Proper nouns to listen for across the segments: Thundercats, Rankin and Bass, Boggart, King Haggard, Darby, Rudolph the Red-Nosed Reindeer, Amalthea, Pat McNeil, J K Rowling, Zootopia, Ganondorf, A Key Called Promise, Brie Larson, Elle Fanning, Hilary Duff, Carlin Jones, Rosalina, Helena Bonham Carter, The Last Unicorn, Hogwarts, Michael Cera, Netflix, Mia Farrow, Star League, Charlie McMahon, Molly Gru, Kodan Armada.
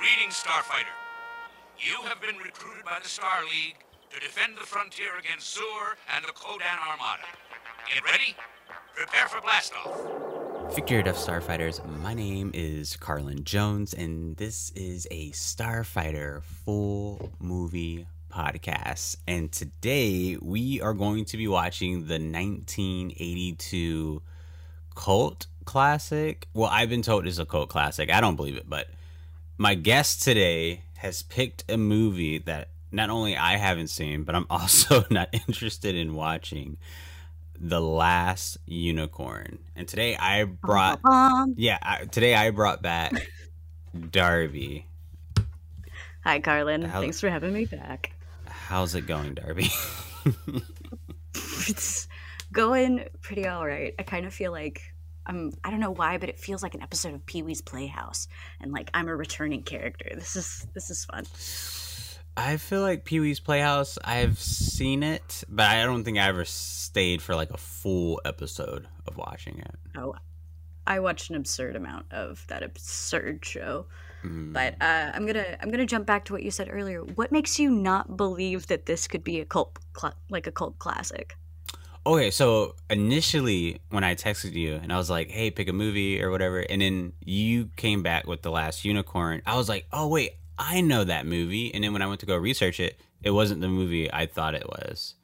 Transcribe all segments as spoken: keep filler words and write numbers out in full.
Greetings, Starfighter. You have been recruited by the Star League to defend the frontier against Zur and the Kodan Armada. Get ready? Prepare for blastoff. Victory Duff Starfighters, my name is Carlin Jones, and this is a Starfighter full movie podcast. And today we are going to be watching the nineteen eighty-two cult classic. Well, I've been told it's a cult classic. I don't believe it, but my guest today has picked a movie that not only I haven't seen, but I'm also not interested in watching. The Last Unicorn. And today I brought yeah I, today I brought back Darby. Hi, Carlin. How, thanks for having me back. How's it going, Darby? It's going pretty all right. I kind of feel like I'm I don't know why, but it feels like an episode of Pee-wee's Playhouse, and like I'm a returning character. This is this is fun. I feel like Pee-wee's Playhouse, I've seen it, but I don't think I ever stayed for like a full episode of watching it. Oh, I watched an absurd amount of that absurd show. Mm. But uh, I'm gonna I'm gonna jump back to what you said earlier. What makes you not believe that this could be a cult cl- like a cult classic? Okay, so initially when I texted you and I was like, "Hey, pick a movie or whatever," and then you came back with The Last Unicorn, I was like, "Oh wait." I know that movie, and then when I went to go research it, it wasn't the movie I thought it was.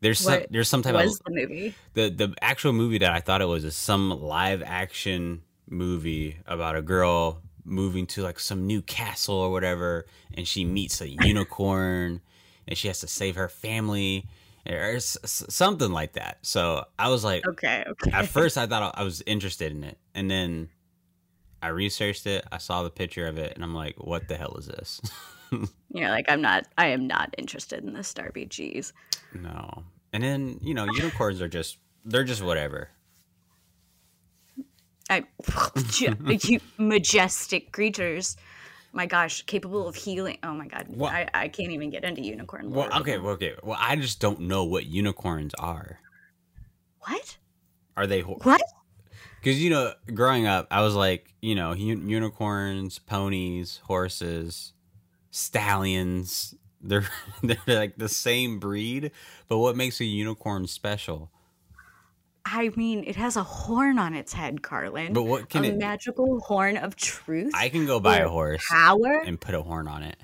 There's some, there's some type was of the movie. The the actual movie that I thought it was is some live action movie about a girl moving to like some new castle or whatever, and she meets a unicorn, and she has to save her family or something like that. So I was like, okay, okay. At first, I thought I was interested in it, and then I researched it, I saw the picture of it, and I'm like, what the hell is this? You're like, I'm not, I am not interested in this, Darby, geez. No. And then, you know, unicorns are just, they're just whatever. I, you majestic creatures, my gosh, capable of healing. Oh my God, well, I, I can't even get into unicorn lore. Well, okay, well, okay. Well, I just don't know what unicorns are. What? Are they? Ho- what? Because, you know, growing up, I was like, you know, unicorns, ponies, horses, stallions. They're they're like the same breed. But what makes a unicorn special? I mean, it has a horn on its head, Carlin. But what can a it... A magical horn of truth? I can go buy a horse power? and put a horn on it.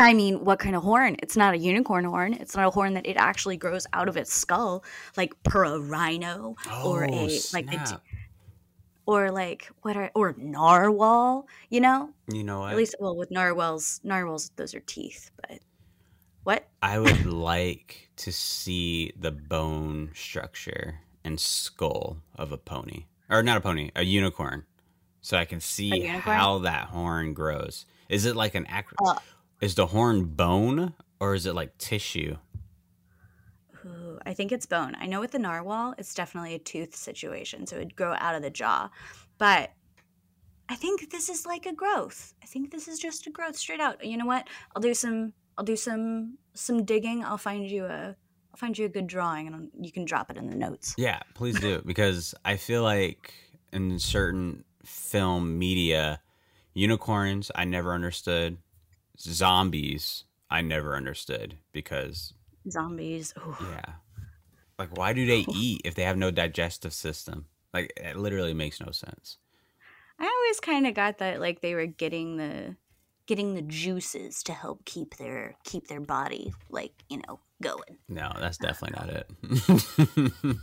I mean, what kind of horn? It's not a unicorn horn. It's not a horn that it actually grows out of its skull, like per a rhino oh, or a snap. like, a, or like what are or narwhal. You know, you know what? At least, well, with narwhals, narwhals, those are teeth. But what? I would like to see the bone structure and skull of a pony, or not a pony, a unicorn, so I can see how that horn grows. Is it like an acro- uh, Is the horn bone or is it like tissue? Ooh, I think it's bone. I know with the narwhal, it's definitely a tooth situation, so it would grow out of the jaw. But I think this is like a growth. I think this is just a growth straight out. You know what? I'll do some. I'll do some some digging. I'll find you a. I'll find you a good drawing, and you can drop it in the notes. Yeah, please do, because I feel like in certain film media, unicorns I never understood. Zombies, I never understood because zombies. Ooh. Yeah, like why do they eat if they have no digestive system? Like it literally makes no sense. I always kind of got that like they were getting the getting the juices to help keep their keep their body like you know going. No, that's definitely not it.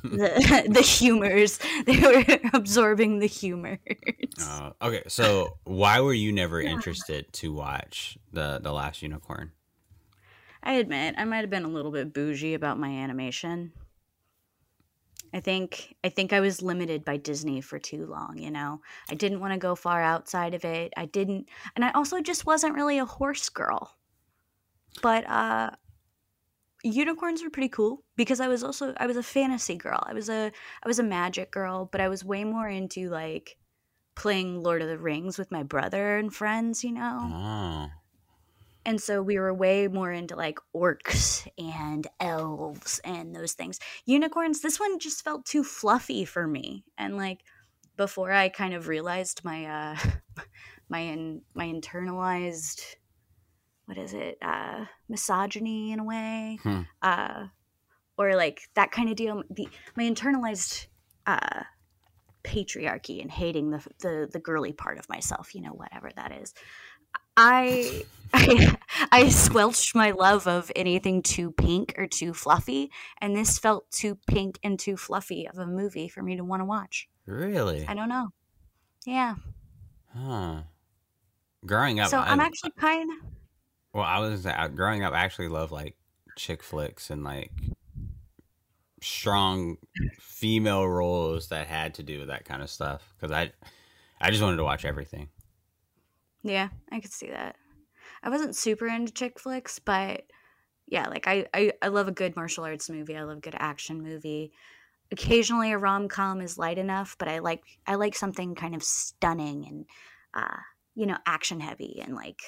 the the humors they were absorbing the humors. Uh, okay, so why were you never interested to watch the the Last Unicorn? I admit I might have been a little bit bougie about my animation. I think I think I was limited by Disney for too long, you know. I didn't want to go far outside of it. I didn't, and I also just wasn't really a horse girl. But uh, unicorns were pretty cool because I was also I was a fantasy girl. I was a I was a magic girl, but I was way more into like playing Lord of the Rings with my brother and friends, you know. Oh. And so we were way more into like orcs and elves and those things. Unicorns, this one just felt too fluffy for me. And like before I kind of realized my uh, my in, my internalized, what is it, uh, misogyny in a way, hmm. uh, or like that kind of deal. The, my internalized uh, patriarchy and hating the, the the girly part of myself, you know, whatever that is. I, I I squelched my love of anything too pink or too fluffy, and this felt too pink and too fluffy of a movie for me to want to watch. Really? I don't know. Yeah. Huh. Growing up, so I, I'm actually kind of. Well, I was growing up. I actually loved like chick flicks and like strong female roles that had to do with that kind of stuff because I, I just wanted to watch everything. Yeah, I could see that. I wasn't super into chick flicks, but yeah, like I, I, I love a good martial arts movie. I love a good action movie. Occasionally a rom-com is light enough, but I like I like something kind of stunning and, uh, you know, action heavy and like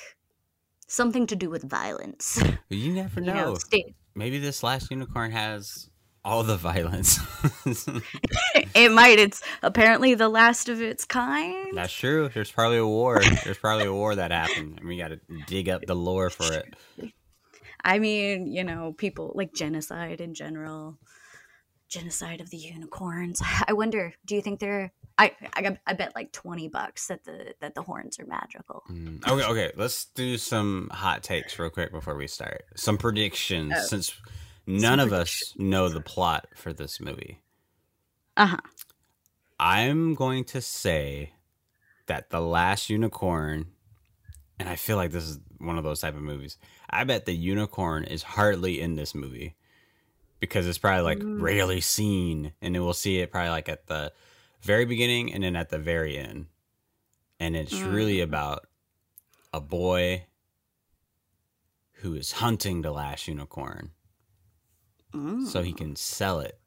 something to do with violence. You never know. You know, stay- Maybe this Last Unicorn has all the violence. It might. It's apparently the last of its kind. That's true. There's probably a war. There's probably a war that happened, and we got to dig up the lore for it. I mean, you know, people like genocide in general, genocide of the unicorns. I wonder. Do you think they're? I I, I bet like twenty bucks that the that the horns are magical. Mm, okay, okay. Let's do some hot takes real quick before we start. Some predictions, oh. since. None of us know the plot for this movie. Uh-huh. I'm going to say that The Last Unicorn, and I feel like this is one of those type of movies, I bet the unicorn is hardly in this movie because it's probably like mm. rarely seen, and then we'll see it probably like at the very beginning and then at the very end. And it's mm. really about a boy who is hunting the last unicorn. So he can sell it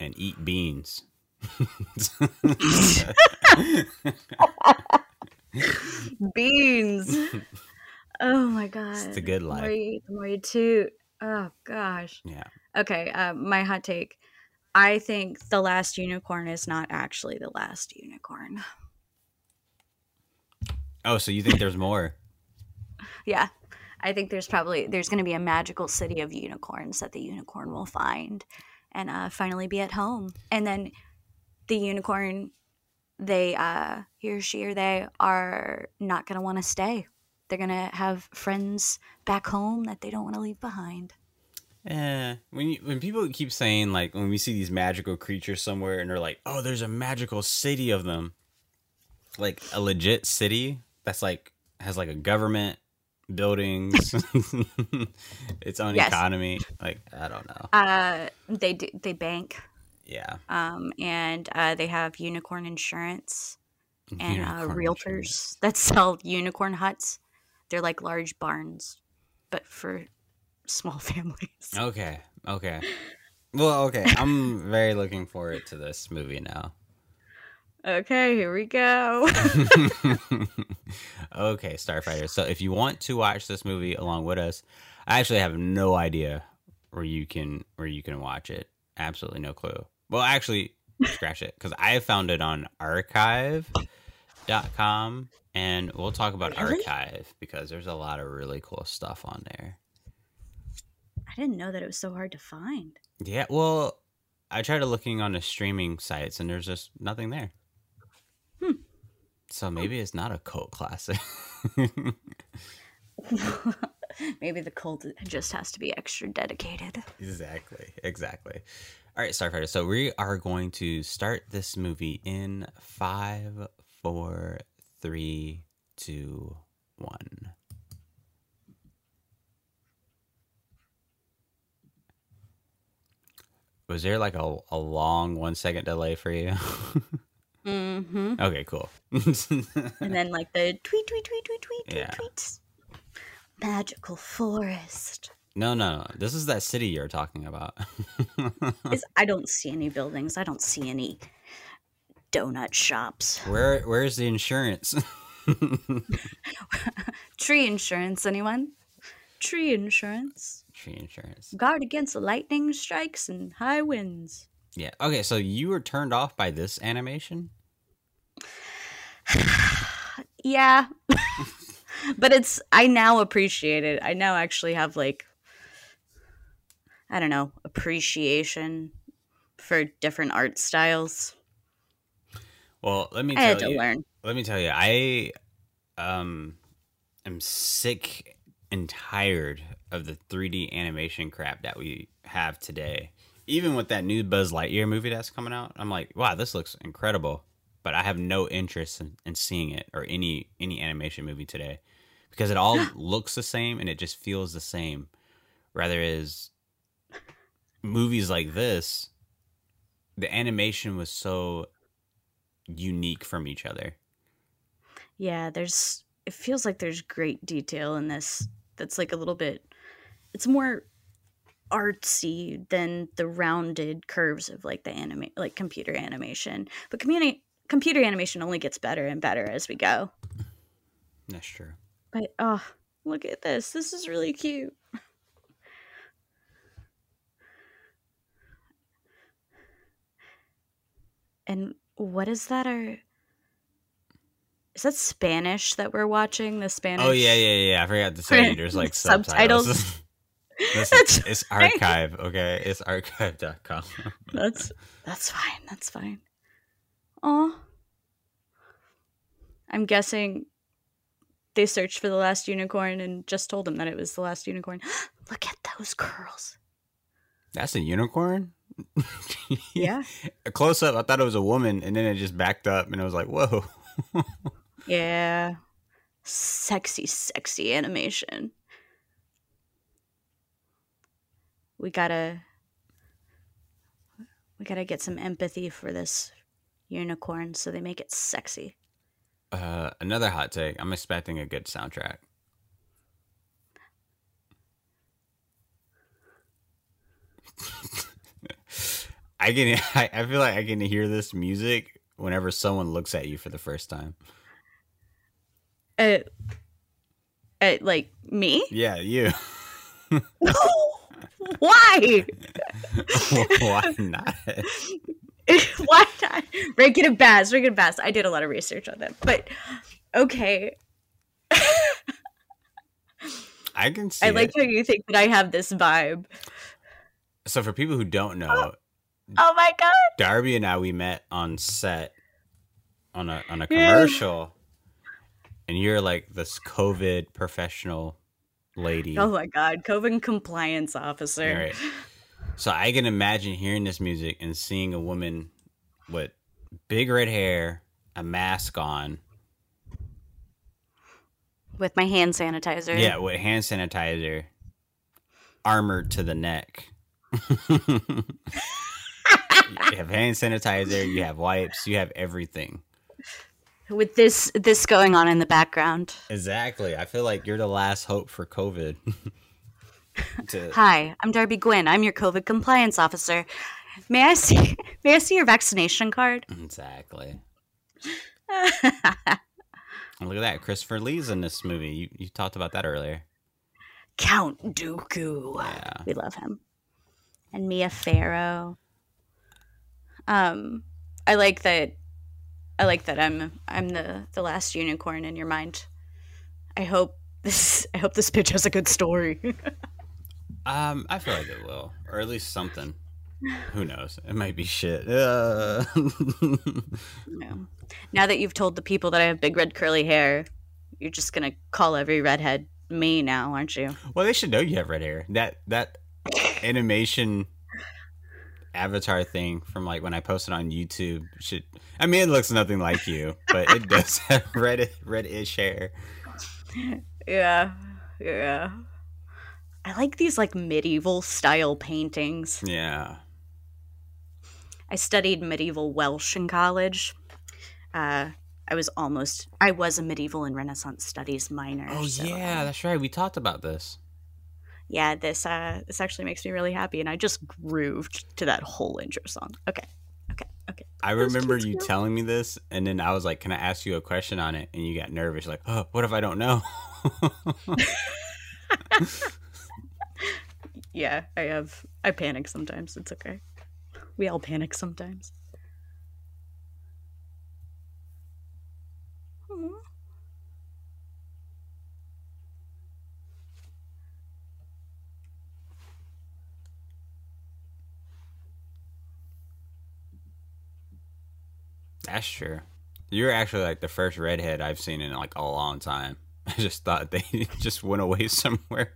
and eat beans. Beans. Oh, my God. It's the good life. The more you toot. Oh, gosh. Yeah. Okay. Uh, my hot take. I think the last unicorn is not actually the last unicorn. Oh, so you think there's more? Yeah. I think there's probably there's going to be a magical city of unicorns that the unicorn will find and uh, finally be at home. And then the unicorn, they uh, he or she or they are not going to want to stay. They're going to have friends back home that they don't want to leave behind. Yeah, when you, when people keep saying like when we see these magical creatures somewhere and they're like, oh, there's a magical city of them, like a legit city that's like has like a government. Buildings, its own yes. economy. Like I don't know. Uh, they do, they bank. Yeah. Um, and uh, they have unicorn insurance and unicorn uh, realtors insurance. That sell unicorn huts. They're like large barns, but for small families. Okay. Okay. Well, okay. I'm very looking forward to this movie now. Okay, here we go. Okay, Starfighter. So if you want to watch this movie along with us, I actually have no idea where you can where you can watch it. Absolutely no clue. Well, actually, scratch it, because I found it on archive dot com, and we'll talk about really? Archive, because there's a lot of really cool stuff on there. I didn't know that it was so hard to find. Yeah, well, I tried looking on the streaming sites, and there's just nothing there. Hmm. So maybe it's not a cult classic. Maybe the cult just has to be extra dedicated. Exactly. Exactly. All right, Starfighter. So we are going to start this movie in five, four, three, two, one. Was there like a, a long one second delay for you? Mm-hmm. Okay, cool. And then like the tweet, tweet, tweet, tweet, tweet, yeah. tweet, magical forest. No, no, no. This is that city you're talking about. I don't see any buildings. I don't see any donut shops. Where Where's the insurance? Tree insurance, anyone? Tree insurance. Tree insurance. Guard against lightning strikes and high winds. Yeah. Okay, so you were turned off by this animation? Yeah. But it's, I now appreciate it. I now actually have, like, I don't know, appreciation for different art styles. Well, let me tell you. I had to learn. Let me tell you, I um, am sick and tired of the three D animation crap that we have today. Even with that new Buzz Lightyear movie that's coming out, I'm like, wow, this looks incredible. But I have no interest in, in seeing it or any any animation movie today because it all looks the same and it just feels the same. Rather is movies like this, the animation was so unique from each other. Yeah, there's, it feels like there's great detail in this that's like a little bit, it's more artsy than the rounded curves of like the anime, like computer animation. But community computer animation only gets better and better as we go. That's true. But oh, look at this. This is really cute. And what is that? Our Is that Spanish that we're watching? The Spanish? Oh, yeah, yeah, yeah. I forgot to say there's like subtitles. subtitles. That's, that's it's fine. Archive, okay? It's archive dot com. that's that's fine. That's fine. Oh. I'm guessing they searched for The Last Unicorn and just told them that it was The Last Unicorn. Look at those curls. That's a unicorn? Yeah. A close up, I thought it was a woman, and then it just backed up and I was like, whoa. Yeah. Sexy, sexy animation. We gotta we gotta get some empathy for this unicorn so they make it sexy. Uh, another hot take. I'm expecting a good soundtrack. I can I, I feel like I can hear this music whenever someone looks at you for the first time. Uh, uh like me? Yeah, you. Why? Why not? Why not? Rankin and Bass, Rankin and Bass. I did a lot of research on them, but okay. I can see I like it. How you think that I have this vibe. So for people who don't know, oh. Oh my god! Darby and I, we met on set on a on a commercial, yeah. And you're like this COVID professional lady. Oh my god, COVID compliance officer. All right. So I can imagine hearing this music and seeing a woman with big red hair, a mask on, with my hand sanitizer. Yeah, with hand sanitizer, armored to the neck. You have hand sanitizer, you have wipes, you have everything. With this this going on in the background. Exactly. I feel like you're the last hope for COVID. to... Hi, I'm Darby Gwynn. I'm your COVID compliance officer. May I see may I see your vaccination card? Exactly. Look at that. Christopher Lee's in this movie. You you talked about that earlier. Count Dooku. Yeah. We love him. And Mia Farrow. Um, I like that. I like that. I'm I'm the, the last unicorn in your mind. I hope this. I hope this pitch has a good story. um, I feel like it will, or at least something. Who knows? It might be shit. Uh. No. Now that you've told the people that I have big red curly hair, you're just gonna call every redhead me now, aren't you? Well, they should know you have red hair. That that animation. Avatar thing from like when I posted on YouTube should, I mean, it looks nothing like you, but it does have red red-ish hair. Yeah, yeah. I like these like medieval style paintings. Yeah. I studied medieval Welsh in college. Uh, I was almost I was a medieval and Renaissance studies minor. Oh so yeah, I, that's right. We talked about this. Yeah, this uh, this actually makes me really happy, and I just grooved to that whole intro song. Okay, okay, okay. I remember you telling me this, and then I was like, "Can I ask you a question on it?" And you got nervous, like, "Oh, what if I don't know?" Yeah, I have. I panic sometimes. It's okay. We all panic sometimes. Aww. That's true. You're actually like the first redhead I've seen in like a long time. I just thought they just went away somewhere.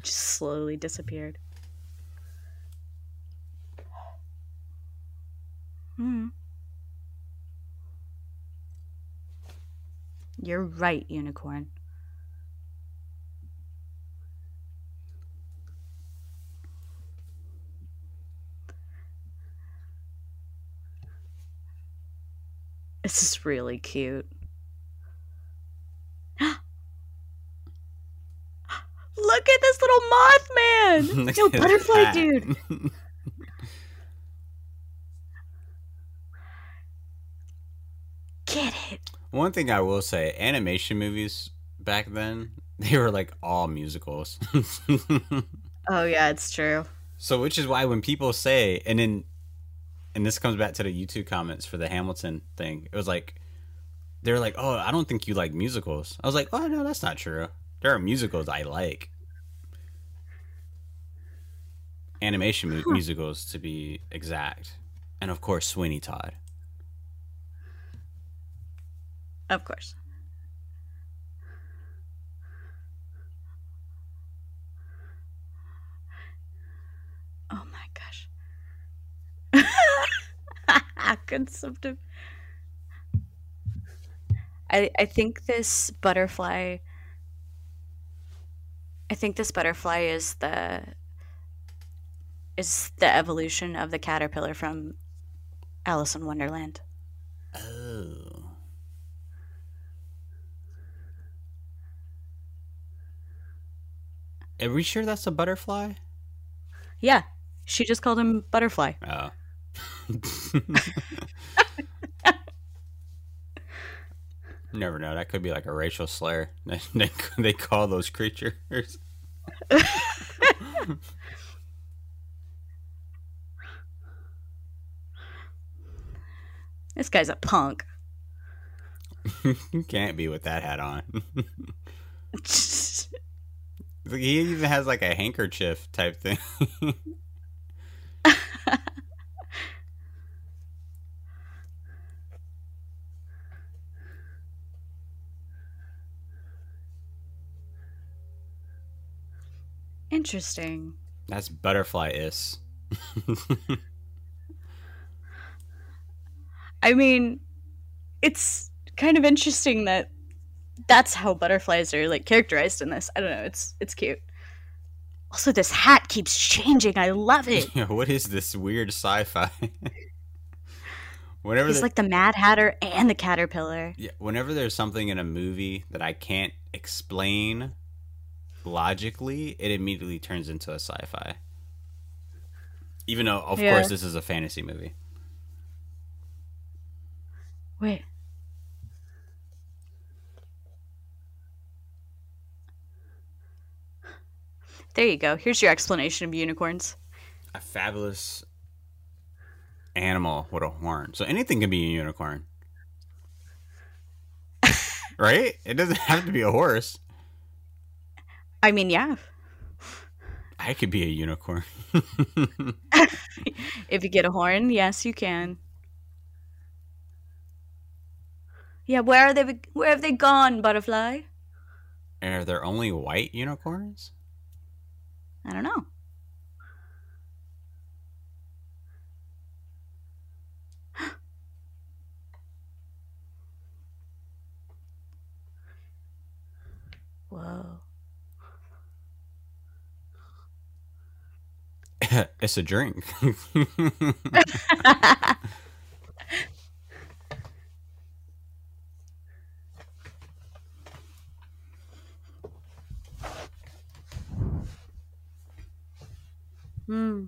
Just slowly disappeared. Hmm. You're right, Unicorn. This is really cute. Look at this little Mothman! No, butterfly that. Dude! Get it! One thing I will say, animation movies back then, they were like all musicals. Oh yeah, it's true. So which is why when people say, and then and this comes back to the YouTube comments for the Hamilton thing. It was like, they were like, oh, I don't think you like musicals. I was like, oh, no, that's not true. There are musicals I like. Animation mu- musicals, to be exact. And, of course, Sweeney Todd. Of course. Oh, my gosh. Consumptive. I I think this butterfly I think this butterfly is the is the evolution of the caterpillar from Alice in Wonderland. Oh. Are we sure that's a butterfly? Yeah. She just called him Butterfly. Oh. Never know. That could be like a racial slur. They, they call those creatures. This guy's a punk. You can't be with that hat on. He even has like a handkerchief type thing. Interesting. That's butterfly-is. I mean, it's kind of interesting that that's how butterflies are like characterized in this. I don't know. It's it's cute. Also, this hat keeps changing. I love it. What is this weird sci-fi? Whenever it's the... like the Mad Hatter and the Caterpillar. Yeah. Whenever there's something in a movie that I can't explain logically, it immediately turns into a sci-fi. Even though, of yeah. course, this is a fantasy movie. Wait. There you go. Here's your explanation of unicorns. A fabulous animal with a horn. So anything can be a unicorn. Right? It doesn't have to be a horse. I mean, yeah. I could be a unicorn. If you get a horn, yes, you can. Yeah, where are they? Where have they gone, butterfly? Are there only white unicorns? I don't know. Whoa. It's a drink. Hmm.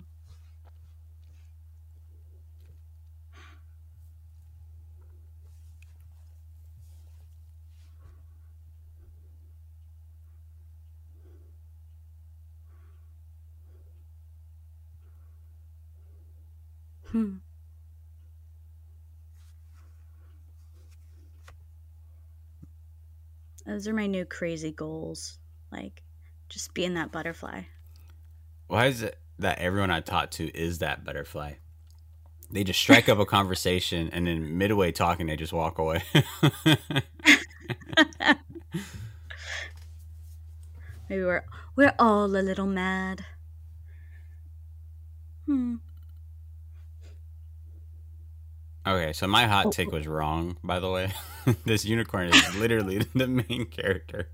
Hmm. Those are my new crazy goals. Like, just being that butterfly. Why is it that everyone I talk to is that butterfly? They just strike up a conversation, and then midway talking, they just walk away. Maybe we're we're all a little mad. Hmm. Okay, so my hot take was wrong, by the way. This unicorn is literally the main character.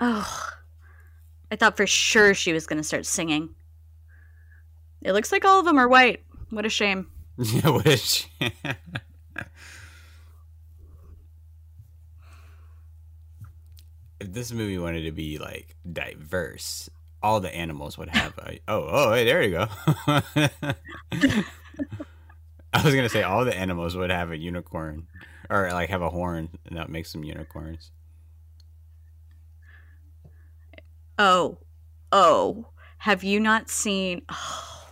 Oh, I thought for sure she was going to start singing. It looks like all of them are white. What a shame. Yeah, what a shame. If this movie wanted to be, like, diverse, all the animals would have a... Oh, oh, hey, there you go. I was going to say all the animals would have a unicorn. Or, like, have a horn, and that makes them unicorns. Oh, oh, have you not seen... Oh,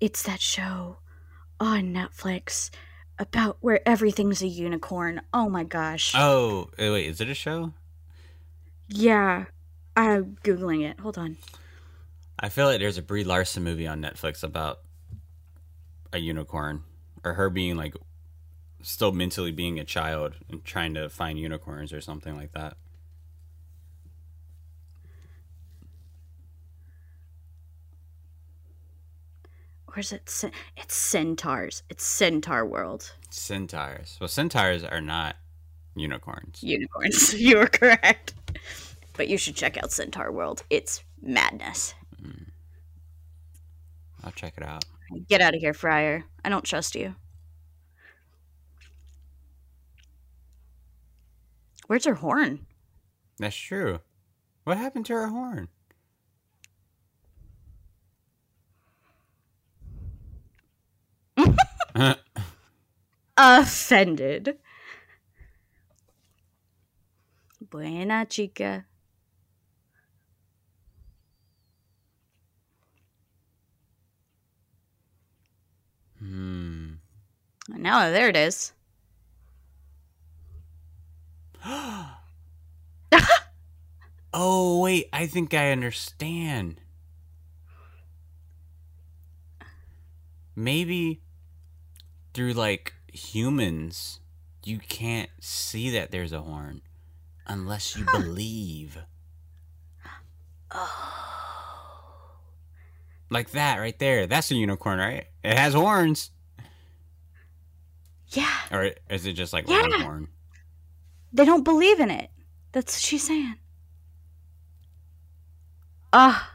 it's that show on Netflix about where everything's a unicorn. Oh, my gosh. Oh, wait, is it a show? Yeah, I'm Googling it. Hold on. I feel like there's a Brie Larson movie on Netflix about a unicorn, or her being like still mentally being a child and trying to find unicorns or something like that. Or is it? Cent- it's centaurs. It's Centaur World. Centaurs. Well, centaurs are not unicorns. Unicorns. You are correct. But you should check out Centaur World. It's madness. Mm. I'll check it out. Get out of here, Friar. I don't trust you. Where's her horn? That's true. What happened to her horn? Offended. Buena chica. Hmm. Now there it is. Oh, wait. I think I understand. Maybe through, like, humans, you can't see that there's a horn unless you huh. believe. Oh. Like that right there. That's a unicorn, right? It has horns. Yeah. Or is it just like yeah. one horn? They don't believe in it. That's what she's saying. Ah. Uh,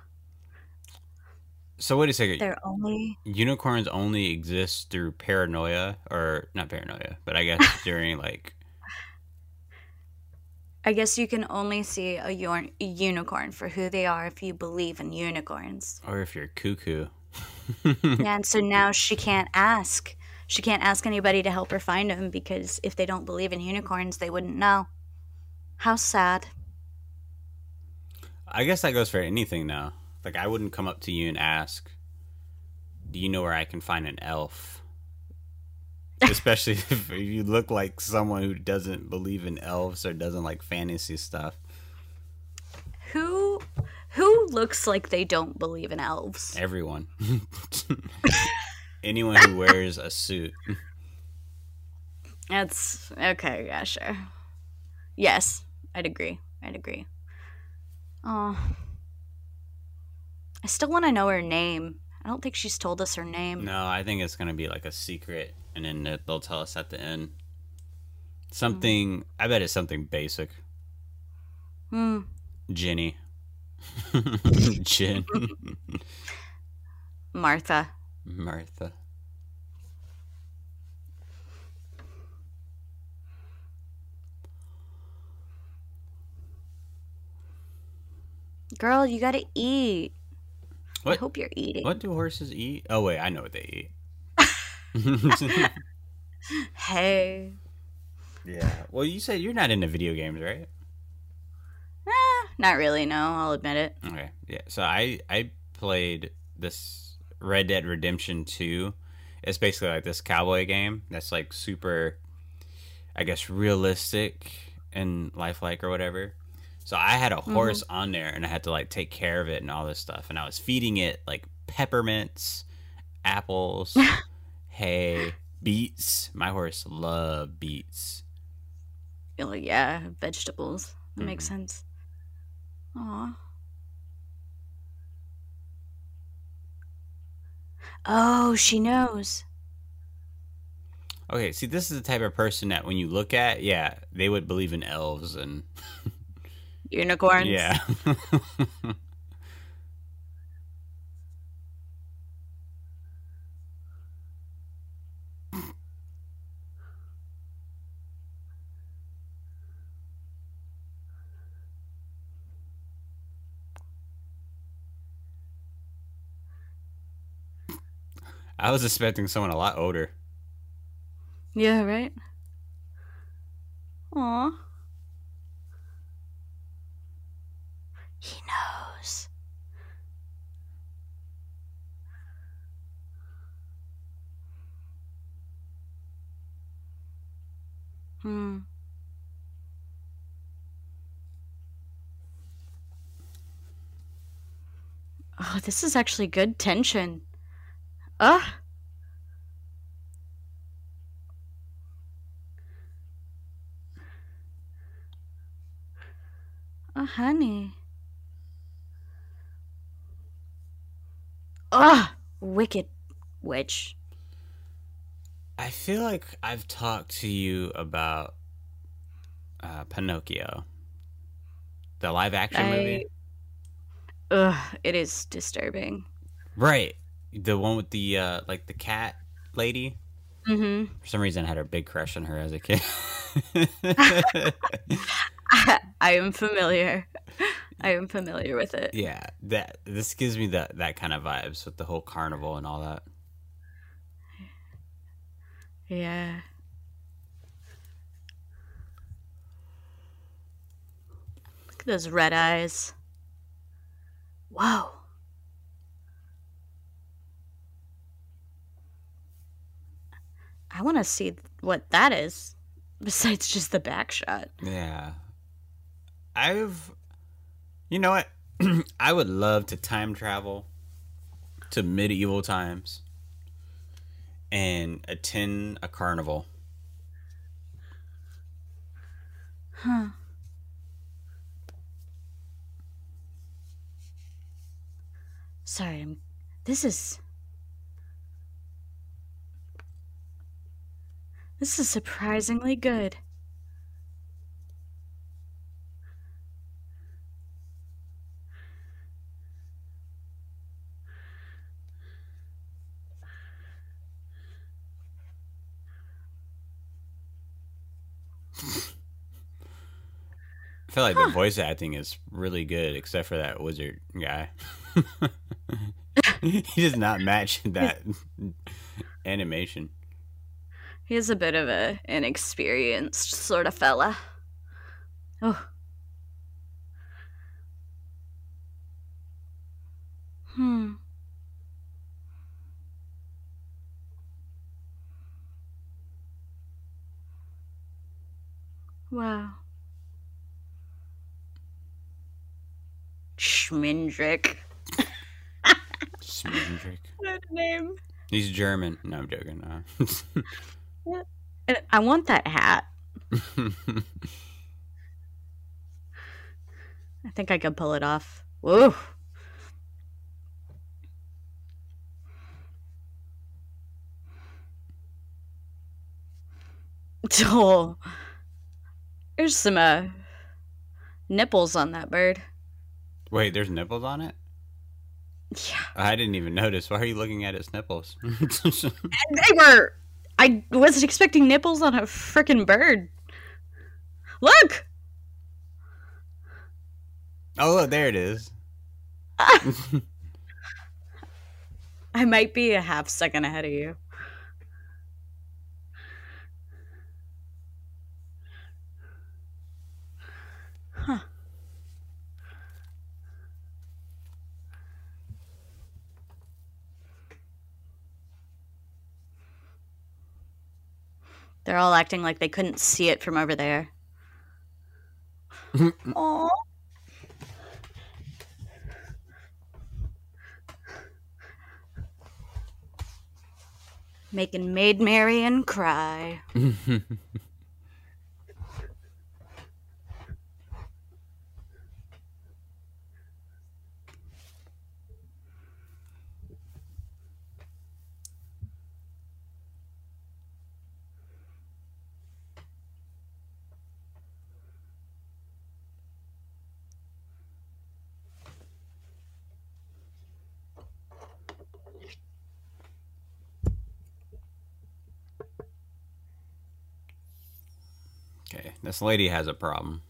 so wait a second. They're only... Unicorns only exist through paranoia. Or not paranoia. But I guess during like... I guess you can only see a, un- a unicorn for who they are if you believe in unicorns. Or if you're cuckoo. Yeah, and so now she can't ask. She can't ask anybody to help her find them because if they don't believe in unicorns, they wouldn't know. How sad. I guess that goes for anything now. Like, I wouldn't come up to you and ask, do you know where I can find an elf? Especially if you look like someone who doesn't believe in elves or doesn't like fantasy stuff. Who who looks like they don't believe in elves? Everyone. Anyone who wears a suit. That's... Okay, yeah, sure. Yes, I'd agree. I'd agree. Oh, I still want to know her name. I don't think she's told us her name. No, I think it's going to be like a secret. And then they'll tell us at the end. Something, mm. I bet it's something basic. Mm. Jenny. Jen. Martha. Martha. Girl, you gotta eat. What? I hope you're eating. What do horses eat? Oh, wait, I know what they eat. Hey. Yeah. Well, you said you're not into video games, right? Ah, not really, no. I'll admit it. Okay, yeah. So I, I played this Red Dead Redemption two. It's basically like this cowboy game that's like super, I guess, realistic and lifelike or whatever. So I had a horse mm-hmm. on there, and I had to like take care of it and all this stuff. And I was feeding it like peppermints, apples, hay, beets. My horse loved beets. Oh, yeah, vegetables. That mm-hmm. makes sense. Aw. Oh, she knows. Okay, see, this is the type of person that when you look at, yeah, they would believe in elves and... unicorns. Yeah. I was expecting someone a lot older. Yeah, right? Aw. He knows. Hmm. Oh, this is actually good tension. Ah. Oh, honey. Ah, wicked witch. I feel like I've talked to you about uh, Pinocchio, the live action I... movie. Ugh, it is disturbing. Right, the one with the uh, like the cat lady. Mm-hmm. For some reason, I had a big crush on her as a kid. I, I am familiar. I am familiar with it. Yeah, that this gives me that that kind of vibes with the whole carnival and all that. Yeah. Look at those red eyes. Whoa. I want to see what that is besides just the back shot. Yeah. I've... You know what? I would love to time travel to medieval times and attend a carnival. Huh. Sorry, I'm... This is... This is surprisingly good. I feel like huh. the voice acting is really good, except for that wizard guy. He does not match that animation. He's a bit of a an experienced sort of fella. Oh. Hmm. Wow. Schmendrick. Schmendrick. What a name. He's German. No, I'm joking. No. I want that hat. I think I could pull it off. Whoa. Oh. There's some uh, nipples on that bird. Wait, there's nipples on it? Yeah. I didn't even notice. Why are you looking at its nipples? They were... I wasn't expecting nipples on a frickin' bird. Look! Oh, look, there it is. Uh, I might be a half second ahead of you. Huh. They're all acting like they couldn't see it from over there. Aww. Making Maid Marian cry. Okay, this lady has a problem.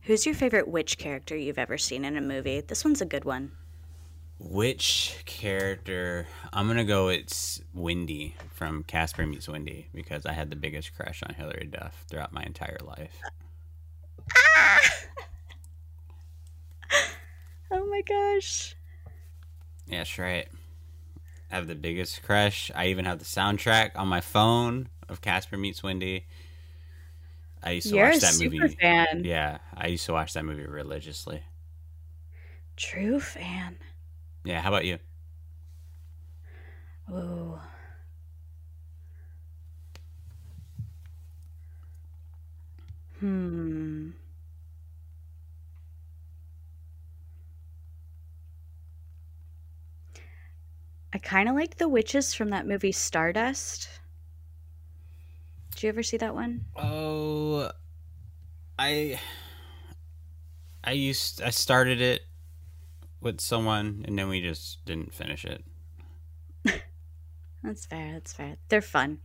Who's your favorite witch character you've ever seen in a movie? This one's a good one. Which character? I'm gonna go. It's Wendy from Casper Meets Wendy because I had the biggest crush on Hilary Duff throughout my entire life. Ah! Oh my gosh! Yeah, that's right. I have the biggest crush. I even have the soundtrack on my phone of Casper Meets Wendy. I used to You're watch that movie. You're a super fan. Yeah, I used to watch that movie religiously. True fan. Yeah, how about you? Ooh. Hmm. I kind of like the witches from that movie Stardust. Did you ever see that one? Oh, I I used I started it with someone, and then we just didn't finish it. That's fair, that's fair. They're fun.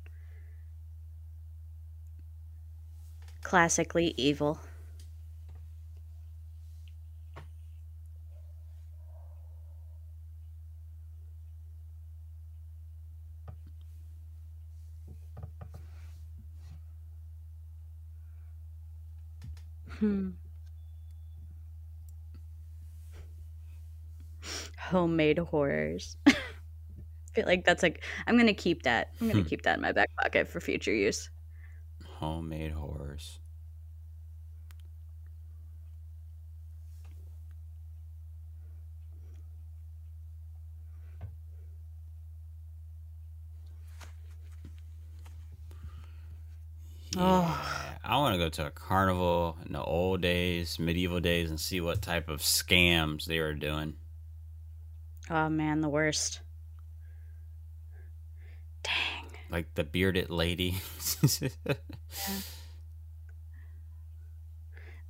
Classically evil. Hmm. Homemade horrors. I feel like that's like I'm gonna keep that. I'm gonna hmm. keep that in my back pocket for future use. Homemade horrors. Yeah. Oh. I want to go to a carnival in the old days, medieval days, and see what type of scams they were doing. Oh, man, the worst. Dang. Like the bearded lady. Yeah.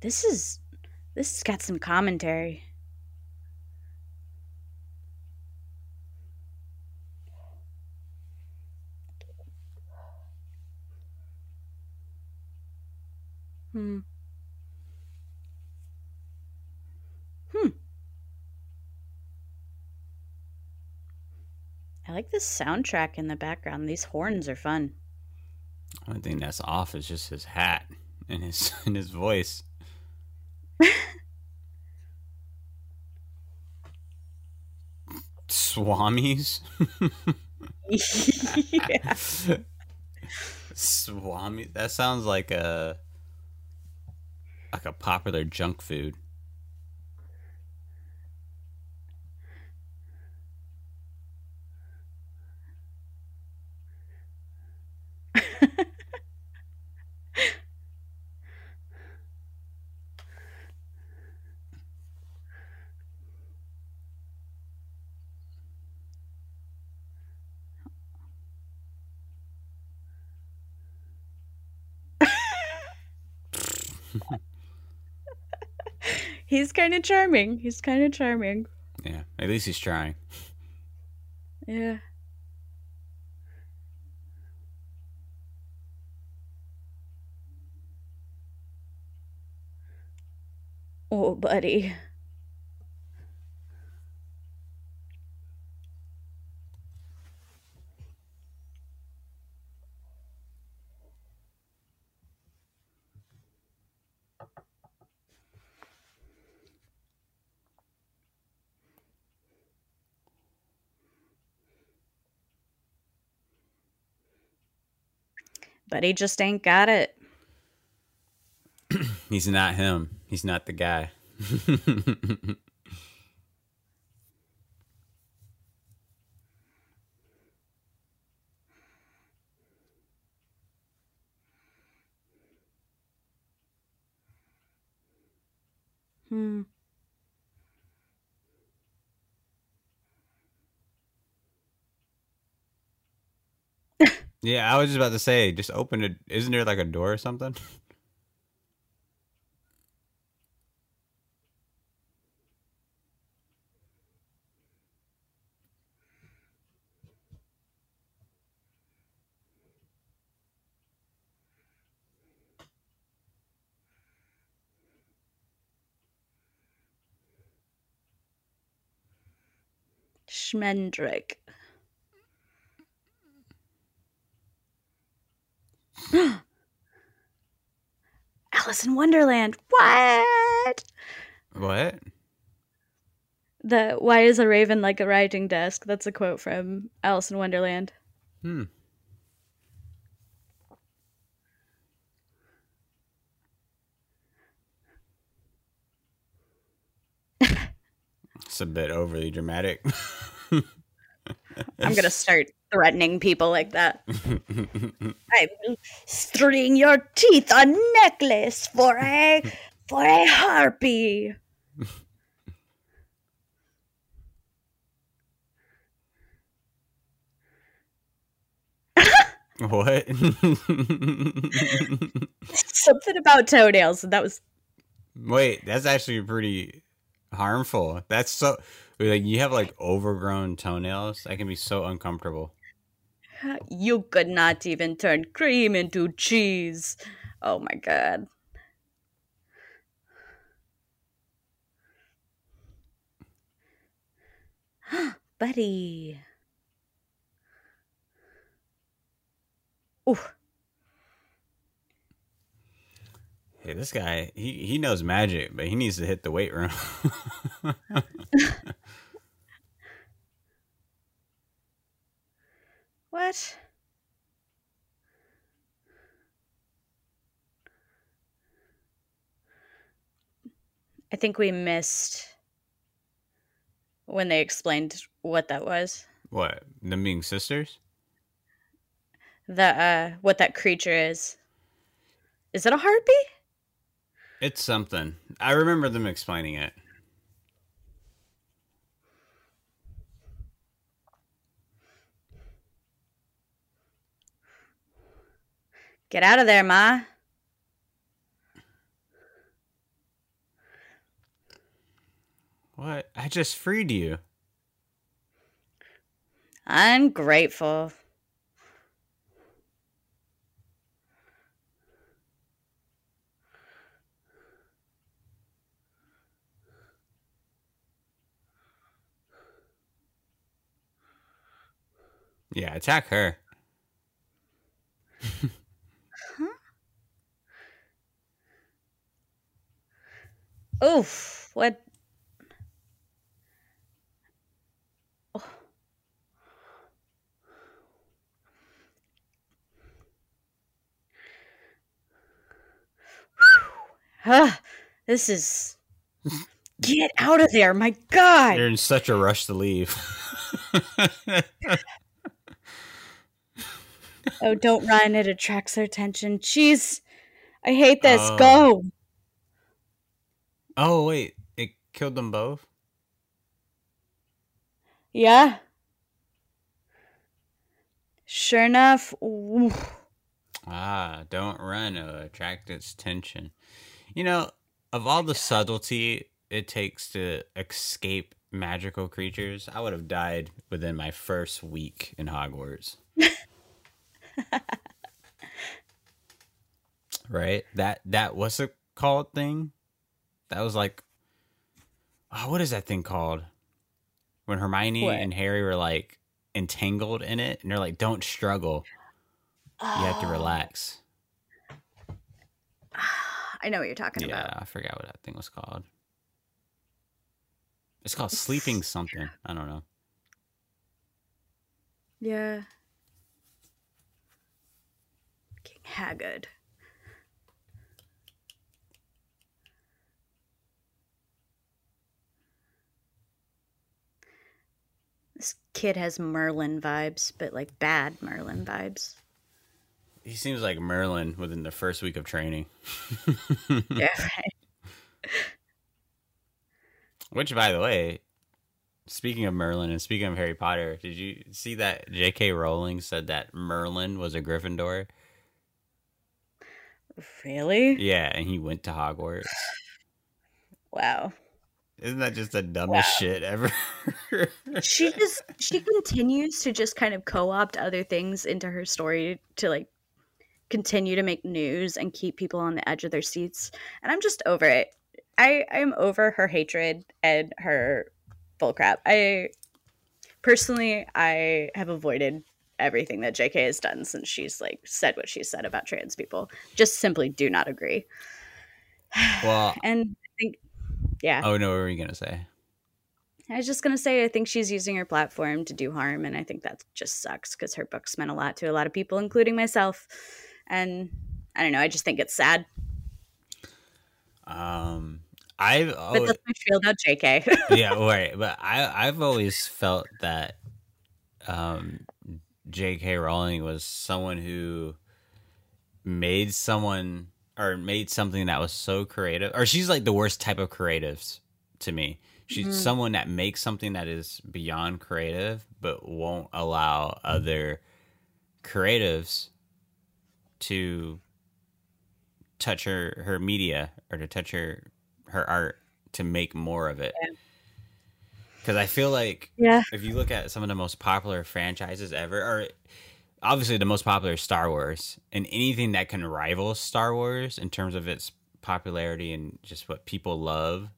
This is... This has got some commentary. Hmm. Hmm. I like this soundtrack in the background. These horns are fun. One thing that's off is just his hat and his and his voice. Swamis. Yeah. Swami. That sounds like a like a popular junk food. He's kind of charming. He's kind of charming. Yeah, at least he's trying. Yeah. Oh, buddy. But he just ain't got it. He's not him. He's not the guy. Hmm. Yeah, I was just about to say, just open it. Isn't there like a door or something? Schmendrick. Alice in Wonderland. What? What? The why is a raven like a writing desk? That's a quote from Alice in Wonderland. Hmm. It's a bit overly dramatic. I'm gonna start threatening people like that. I will string your teeth on necklace for a for a harpy. What? Something about toenails. That was. Wait, that's actually pretty harmful. That's so. Like, you have, like, overgrown toenails. I can be so uncomfortable. You could not even turn cream into cheese. Oh, my God. Buddy. Ooh. Hey, this guy, he, he knows magic, but he needs to hit the weight room. What? I think we missed when they explained what that was. What? Them being sisters? The uh, what that creature is. Is it a harpy? It's something. I remember them explaining it. Get out of there, Ma. What? I just freed you. I'm grateful. Yeah, attack her. Oof, what? Oh. Huh, this is... Get out of there, my God! You're in such a rush to leave. Oh, don't run, it attracts her attention. Jeez, I hate this, oh. Go! Oh, wait. It killed them both? Yeah. Sure enough. Ooh. Ah, don't run. It'll attract its tension. You know, of all the subtlety it takes to escape magical creatures, I would have died within my first week in Hogwarts. Right? That, that what's it called thing? That was like, oh, what is that thing called? When Hermione what? and Harry were like entangled in it, and they're like, "Don't struggle. Oh. You have to relax." I know what you're talking yeah, about. Yeah, I forgot what that thing was called. It's called sleeping something. I don't know. Yeah. King Haggard. This kid has Merlin vibes, but like bad Merlin vibes. He seems like Merlin within the first week of training. Yeah, right. Which, by the way, speaking of Merlin and speaking of Harry Potter, did you see that J K Rowling said that Merlin was a Gryffindor? Really? Yeah, and he went to Hogwarts. Wow. Isn't that just the dumbest wow. shit ever? She just she continues to just kind of co-opt other things into her story to like continue to make news and keep people on the edge of their seats. And I'm just over it. I I'm over her hatred and her bullcrap. I personally I have avoided everything that J K has done since she's like said what she said about trans people. Just simply do not agree. Well, and I think yeah. Oh, no, what were you going to say? I was just going to say I think she's using her platform to do harm, and I think that just sucks because her books meant a lot to a lot of people, including myself. And I don't know. I just think it's sad. Um, I've always, but that's my feel about J K. Yeah, right. But I, I've always felt that um, J K Rowling was someone who made someone... or made something that was so creative. Or she's like the worst type of creatives to me. She's mm-hmm. someone that makes something that is beyond creative, but won't allow other creatives to touch her, her media or to touch her, her art to make more of it. Because yeah. I feel like yeah. if you look at some of the most popular franchises ever, or... obviously, the most popular is Star Wars, and anything that can rival Star Wars in terms of its popularity and just what people love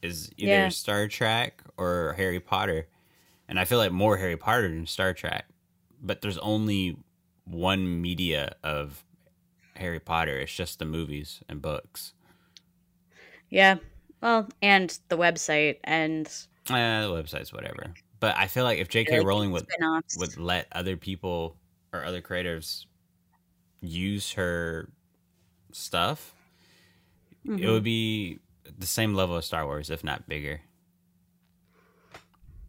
is either yeah. Star Trek or Harry Potter. And I feel like more Harry Potter than Star Trek, but there's only one media of Harry Potter. It's just the movies and books. Yeah. Well, and the website and... Uh, the website's whatever. But I feel like if J K like Rowling would, would let other people... or other creators use her stuff, mm-hmm. it would be the same level of Star Wars, if not bigger.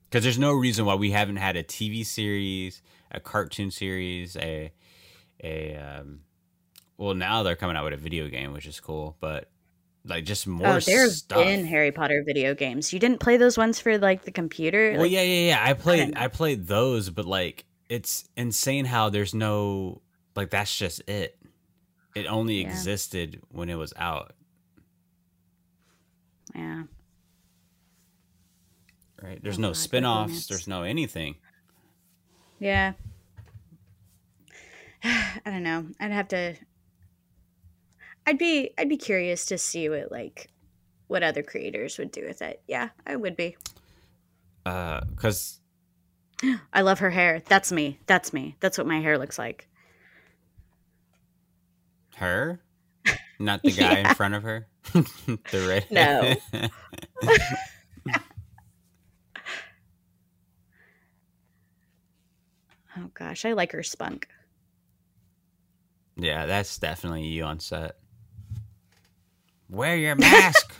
Because there's no reason why we haven't had a T V series, a cartoon series, a a um, well, now they're coming out with a video game, which is cool, but like just more oh, there's stuff. Been Harry Potter video games. You didn't play those ones for like the computer? Well, like, yeah, yeah, yeah. I played, I, I played those, but like. It's insane how there's no, like, that's just it. It only yeah. existed when it was out. Yeah. Right? There's oh, no God, spinoffs. Goodness. There's no anything. Yeah. I don't know. I'd have to, I'd be, I'd be curious to see what, like, what other creators would do with it. Yeah, I would be. Uh, 'cause... I love her hair. That's me. That's me. That's what my hair looks like. Her? Not the guy yeah. in front of her? The red No. Oh, gosh. I like her spunk. Yeah, that's definitely you on set. Wear your mask!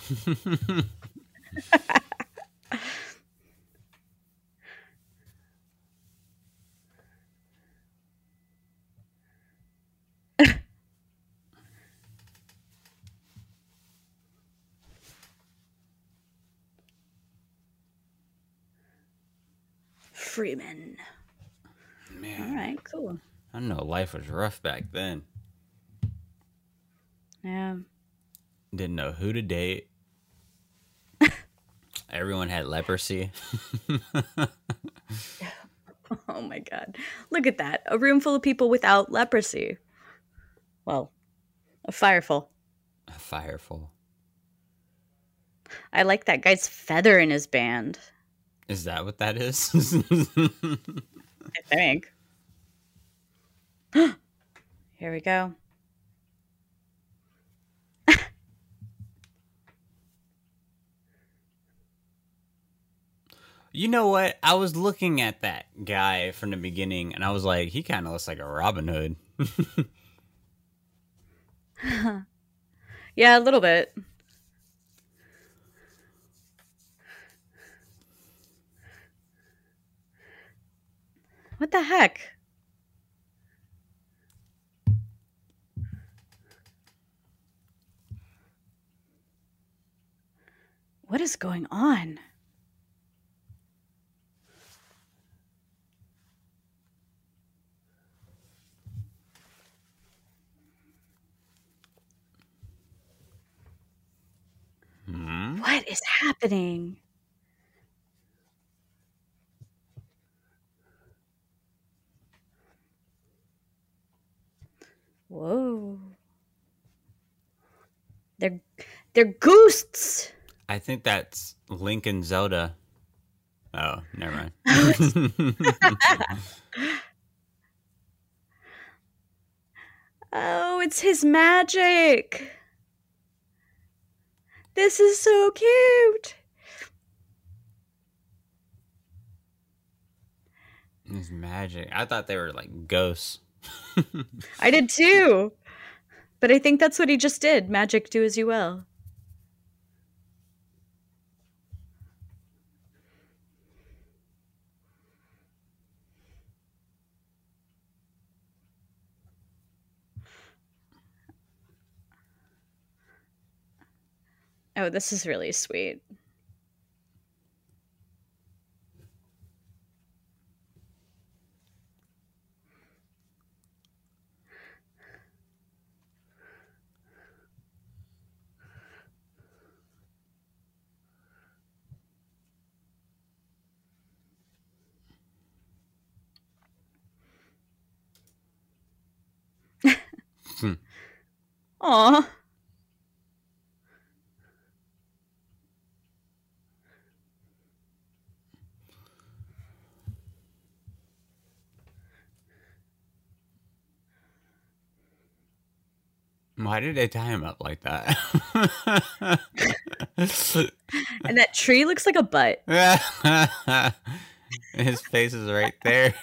Freeman. Man. All right, cool. I know life was rough back then. Yeah. Didn't know who to date. Everyone had leprosy. Oh my God. Look at that. A room full of people without leprosy. Well, a fireful. A fireful. I like that guy's feather in his band. Is that what that is? I think. Here we go. You know what? I was looking at that guy from the beginning, and I was like, he kind of looks like a Robin Hood. Yeah, a little bit. What the heck? What is going on? Mm-hmm. What is happening? Whoa. They're they're ghosts. I think that's Lincoln Zelda. Oh, never mind. Oh, it's his magic. This is so cute. His magic. I thought they were like ghosts. I did too. But I think that's what he just did. Magic, do as you will. Oh, this is really sweet. Hmm. Aw. Why did they tie him up like that? And that tree looks like a butt. His face is right there.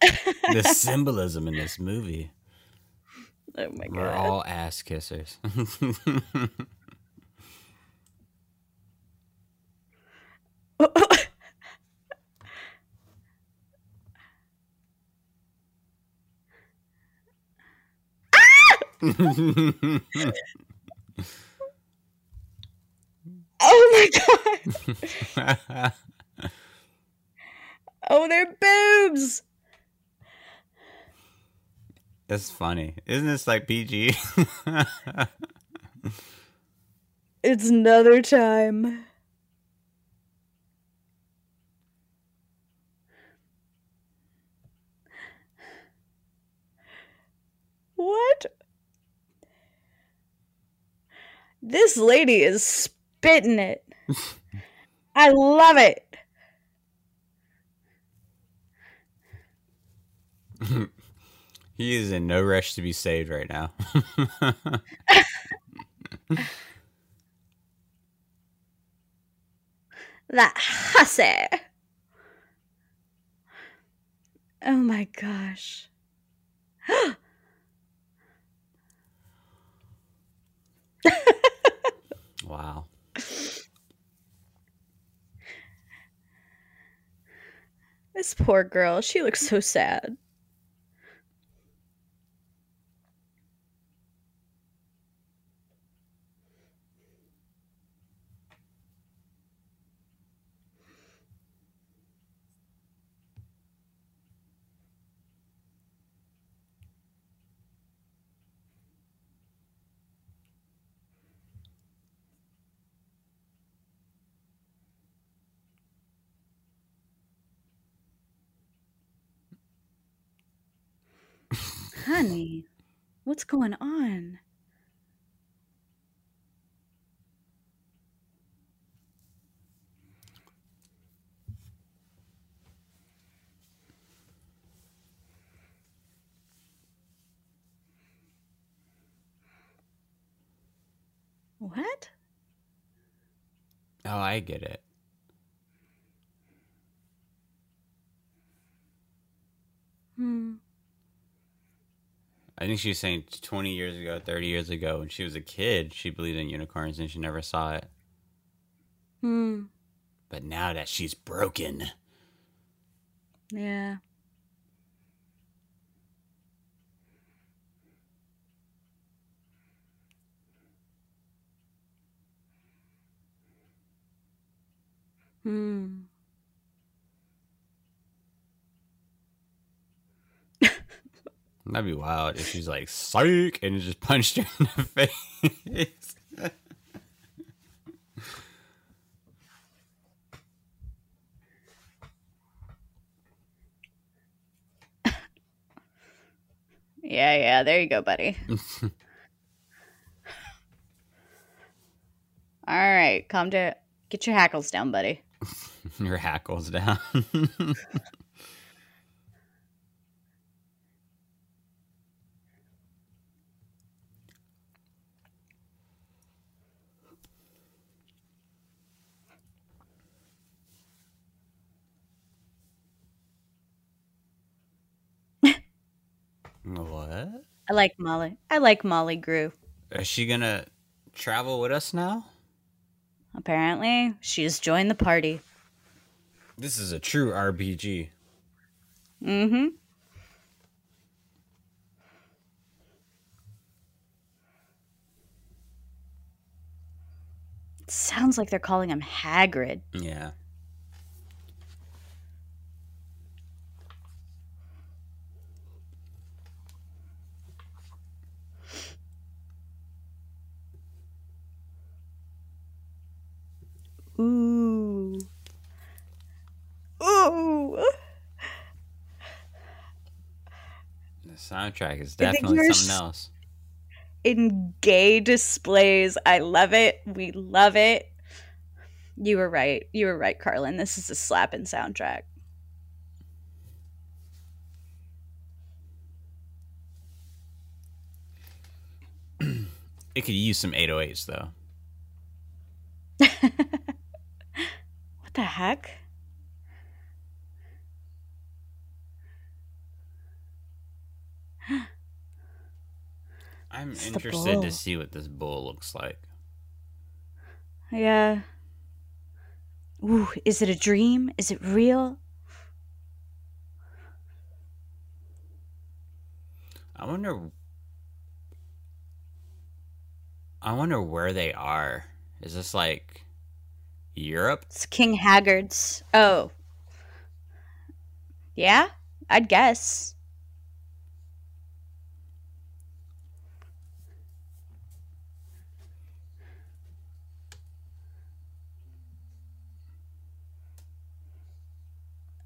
The symbolism in this movie. Oh my God. We're all ass kissers. Oh, oh. Oh my God. Oh, they're boobs. That's funny. Isn't this like P G? It's another time. What? This lady is spitting it. I love it. He is in no rush to be saved right now. That hussy. Oh my gosh. Wow. This poor girl, she looks so sad. Honey, what's going on? What? Oh, I get it. Hmm. I think she was saying twenty years ago, thirty years ago, when she was a kid, she believed in unicorns and she never saw it. Hmm. But now that she's broken. Yeah. Hmm. That'd be wild if she's like, psych, and just punched her in the face. Yeah, yeah, there you go, buddy. All right, calm down. Get your hackles down, buddy. Your hackles down. What? I like Molly. I like Molly Gru. Is she gonna travel with us now? Apparently, she has joined the party. This is a true R P G. Mm-hmm. It sounds like they're calling him Hagrid. Yeah. Ooh. Ooh. The soundtrack is definitely something else. In gay displays. I love it. We love it. You were right. You were right, Carlin. This is a slapping soundtrack. It could use some eight oh eights, though. The heck? I'm it's interested to see what this bull looks like. Yeah. Ooh, is it a dream? Is it real? I wonder I wonder where they are. Is this like Europe? It's King Haggard's. Oh. Yeah, I'd guess.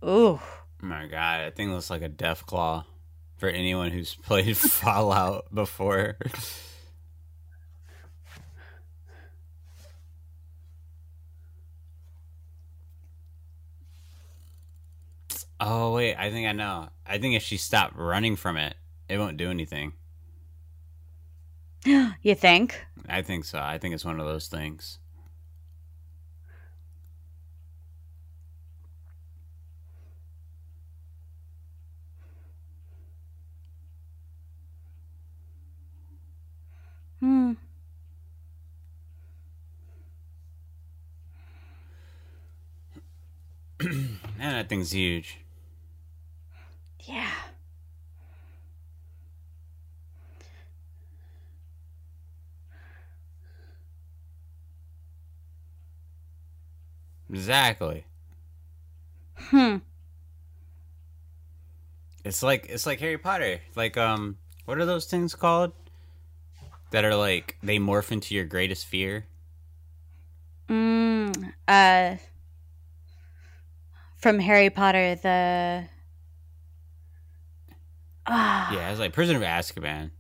Ooh. My God, that thing looks like a death claw for anyone who's played Fallout before. Oh, wait, I think I know. I think if she stopped running from it, it won't do anything. You think? I think so. I think it's one of those things. Hmm. Man, that thing's huge. Yeah. Exactly. Hmm. It's like it's like Harry Potter. Like um what are those things called? That are like they morph into your greatest fear? Mm uh from Harry Potter the Yeah, it's like Prisoner of Azkaban.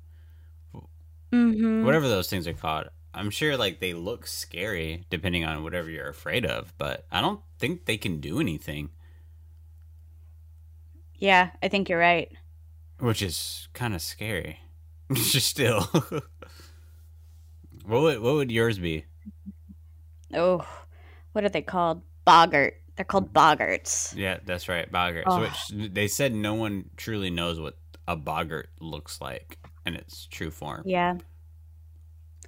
Mm-hmm. Whatever those things are called. I'm sure like they look scary depending on whatever you're afraid of, but I don't think they can do anything. Yeah, I think you're right. Which is kind of scary. Still. What would, what would yours be? Oh, what are they called? Boggart. They're called boggarts. Yeah, that's right, boggarts. Oh. Which they said no one truly knows what a boggart looks like. in its true form. Yeah.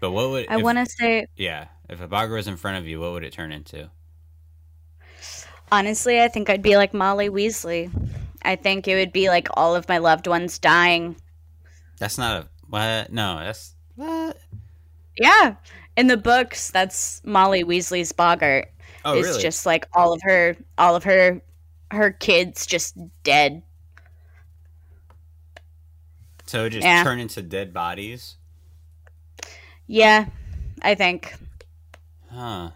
But what would... I want to say... Yeah. If a Bagra was in front of you, what would it turn into? Honestly, I think I'd be like Molly Weasley. I think it would be like all of my loved ones dying. That's not a... What? No, that's... What? Yeah. In the books, that's Molly Weasley's Boggart. Oh, it's really? Just like all of her, all of her, her kids just dead. So just yeah. turn into dead bodies? Yeah, I think. Huh.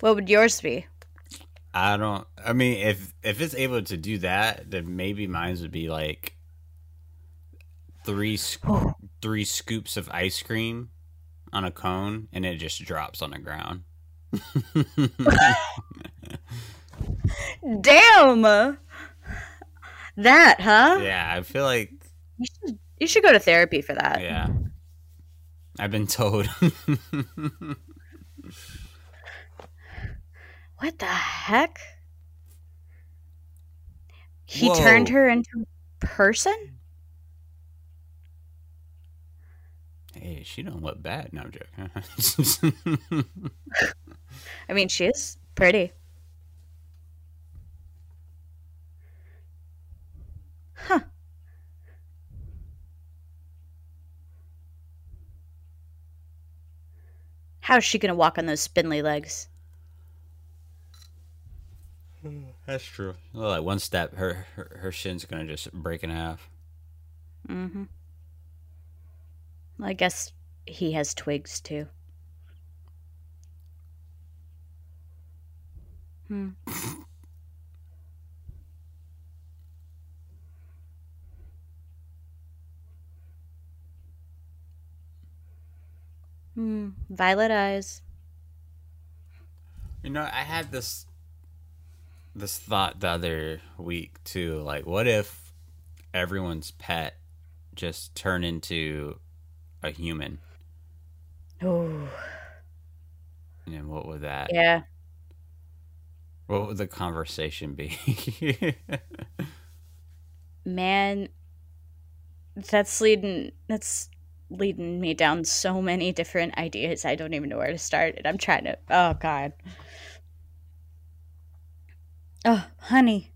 What would yours be? I don't... I mean, if, if it's able to do that, then maybe mine would be like three squ- three scoops of ice cream on a cone, and it just drops on the ground. Damn! That, huh? Yeah, I feel like... You should, you should go to therapy for that. Yeah. I've been told. What the heck? He Whoa. Turned her into a person? Hey, she don't look bad. No, I'm joking. I mean, she is pretty. Huh. How's she going to walk on those spindly legs? That's true. Well, like one step, her, her, her shin's going to just break in half. Mm-hmm. I guess he has twigs, too. Hmm. Hmm. Violet eyes. You know, I had this this thought the other week, too. Like, what if everyone's pet just turned into... a human. Oh. And what would that? Yeah. What would the conversation be? Man, that's leading that's leading me down so many different ideas. I don't even know where to start, and I'm trying to. Oh God. Oh, honey.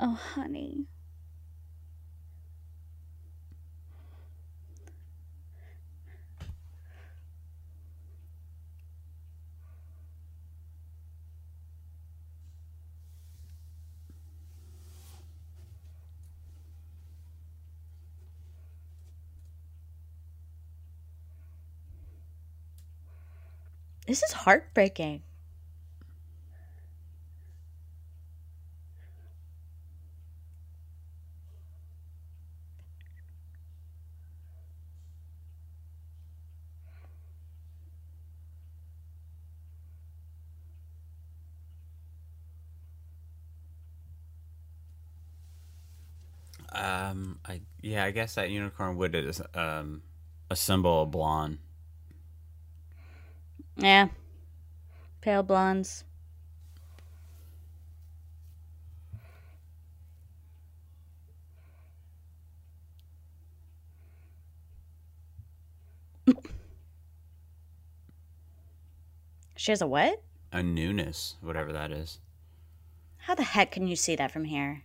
Oh, honey. This is heartbreaking. Um, I yeah, I guess that unicorn would is um assemble a blonde. Yeah. Pale blondes. She has a what? A newness, whatever that is. How the heck can you see that from here?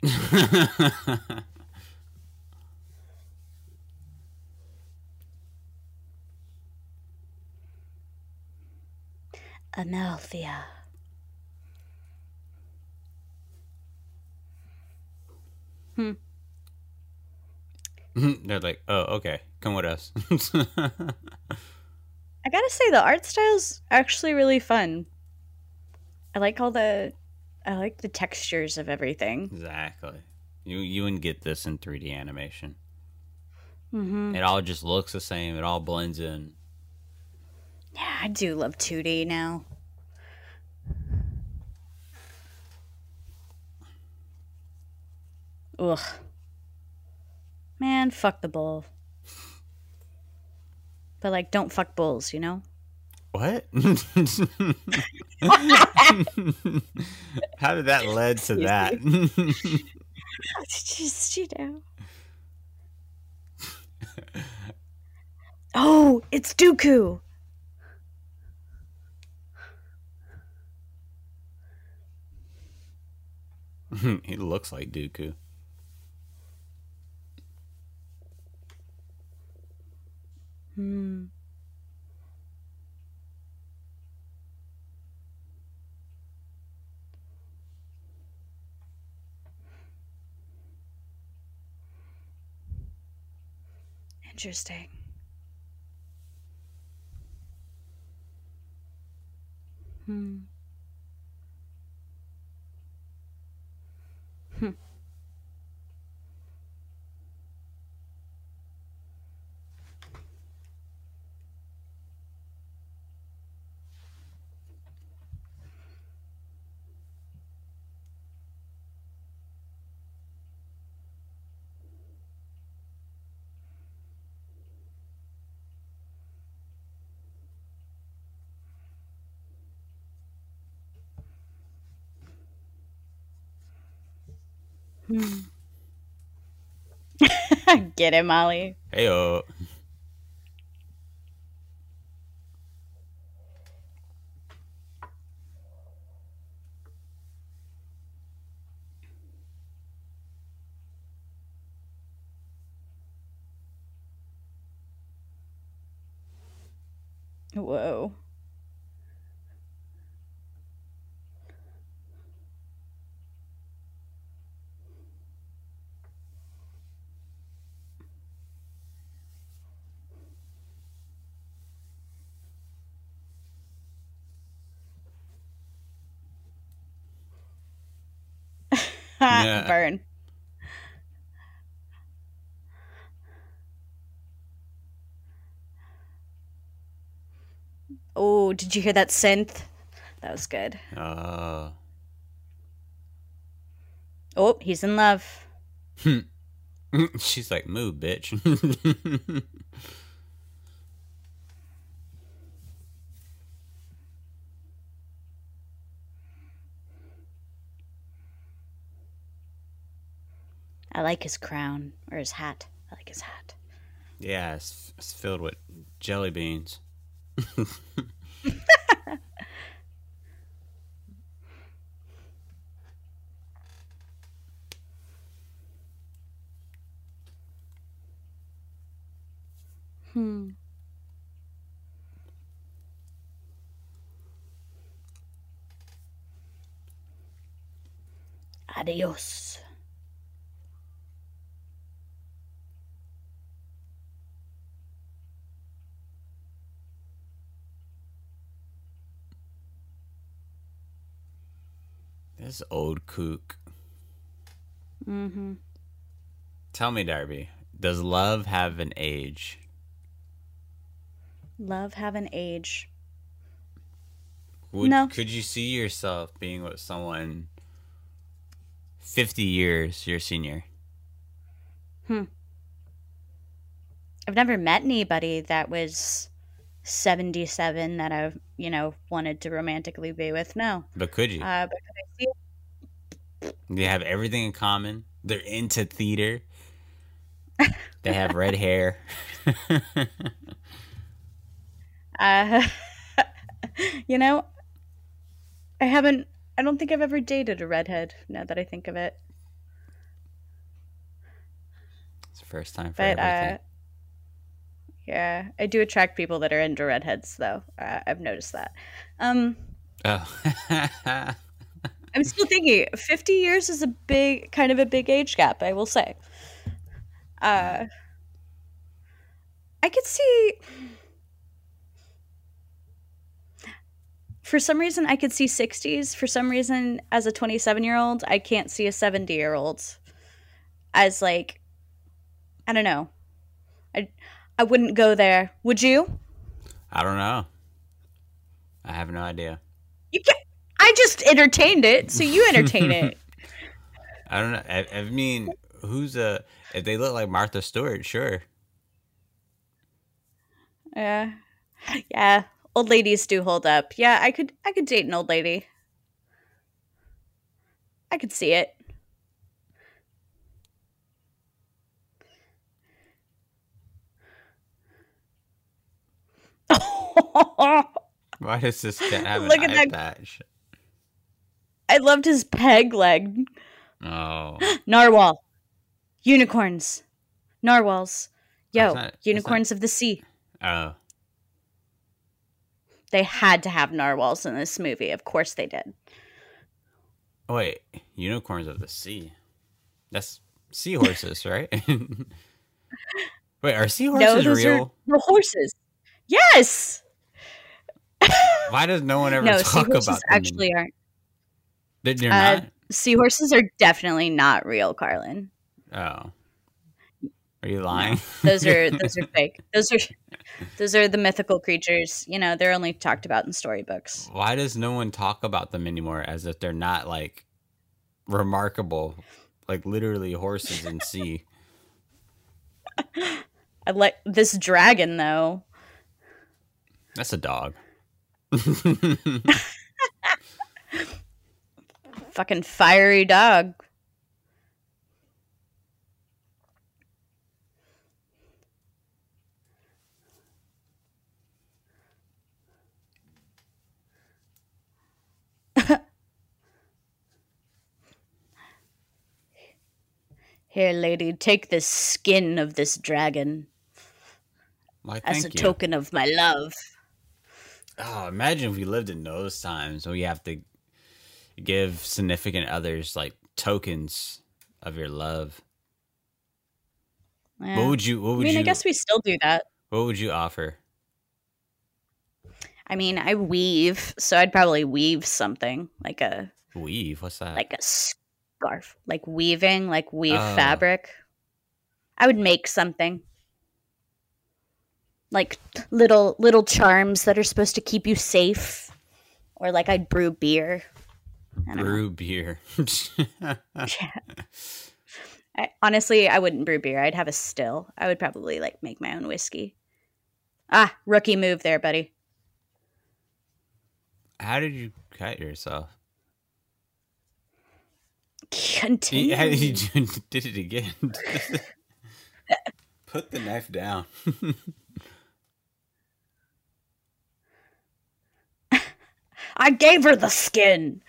Amalthea. Hmm. They're like, oh, okay, come with us. I gotta say, the art style's actually really fun. I like all the, I like the textures of everything. Exactly. You you wouldn't get this in three D animation. Mm-hmm. It all just looks the same. It all blends in. Yeah, I do love two D now. Ugh. Man, fuck the bull. But, like, don't fuck bulls, you know? What? How did that lead to that? Just, you know. Oh, it's Dooku. He looks like Dooku. Hmm. Interesting. Hmm. Hmm. Get it, Molly. Heyo. Whoa. Yeah. Burn. Oh, did you hear that synth? That was good. Uh. Oh, he's in love. She's like, move, bitch. I like his crown, or his hat. I like his hat. Yeah, it's, it's filled with jelly beans. hmm. Adios. This old kook. Mm-hmm. Tell me, Darby, does love have an age? Love have an age? Would, no. Could you see yourself being with someone fifty years your senior? Hmm. I've never met anybody that was seventy-seven that I, you know, wanted to romantically be with. No. But could you? Uh, but could I see it? They have everything in common. They're into theater. They have red hair. uh, you know, I haven't, I don't think I've ever dated a redhead, now that I think of it. It's the first time for but, everything. Uh, yeah, I do attract people that are into redheads, though. Uh, I've noticed that. Um, oh. I'm still thinking fifty years is a big, kind of a big age gap, I will say. Uh, I could see, for some reason, I could see sixties. For some reason, as a twenty-seven-year-old, I can't see a seventy-year-old as, like, I don't know. I... I wouldn't go there. Would you? I don't know. I have no idea. You can't. I just entertained it, so you entertain it. I don't know. I, I mean, who's a? If they look like Martha Stewart, sure. Yeah, uh, yeah. Old ladies do hold up. Yeah, I could. I could date an old lady. I could see it. Why does this cat have Look an at eye that. patch? I loved his peg leg. Oh. Narwhal. Unicorns. Narwhals. Yo, not, unicorns not... of the sea. Oh. They had to have narwhals in this movie. Of course they did. Oh, wait, unicorns of the sea. That's seahorses, right? Wait, are seahorses no, real? The horses. Yes. Why does no one ever no, talk about them? Actually anymore? Aren't. They're, they're uh, not? Seahorses are definitely not real, Carlin. Oh. Are you lying? No, those are those are fake. Those are those are the mythical creatures. You know, they're only talked about in storybooks. Why does no one talk about them anymore as if they're not like remarkable, like literally horses in sea? I like this dragon though. That's a dog. Fucking fiery dog. Here, lady, take this skin of this dragon Why, as a you. token of my love. Oh, imagine if we lived in those times when you have to give significant others like tokens of your love. Yeah. What would you? What would I mean, you, I guess we still do that. What would you offer? I mean, I weave, so I'd probably weave something like a weave. What's that? Like a scarf, like weaving, like weave oh. fabric. I would make something. Like little little charms that are supposed to keep you safe, or like I'd brew beer. Brew know. beer. Yeah. I, honestly, I wouldn't brew beer. I'd have a still. I would probably like make my own whiskey. Ah, rookie move there, buddy. How did you cut yourself? Continue. How did you did it again? Put the knife down. I gave her the skin.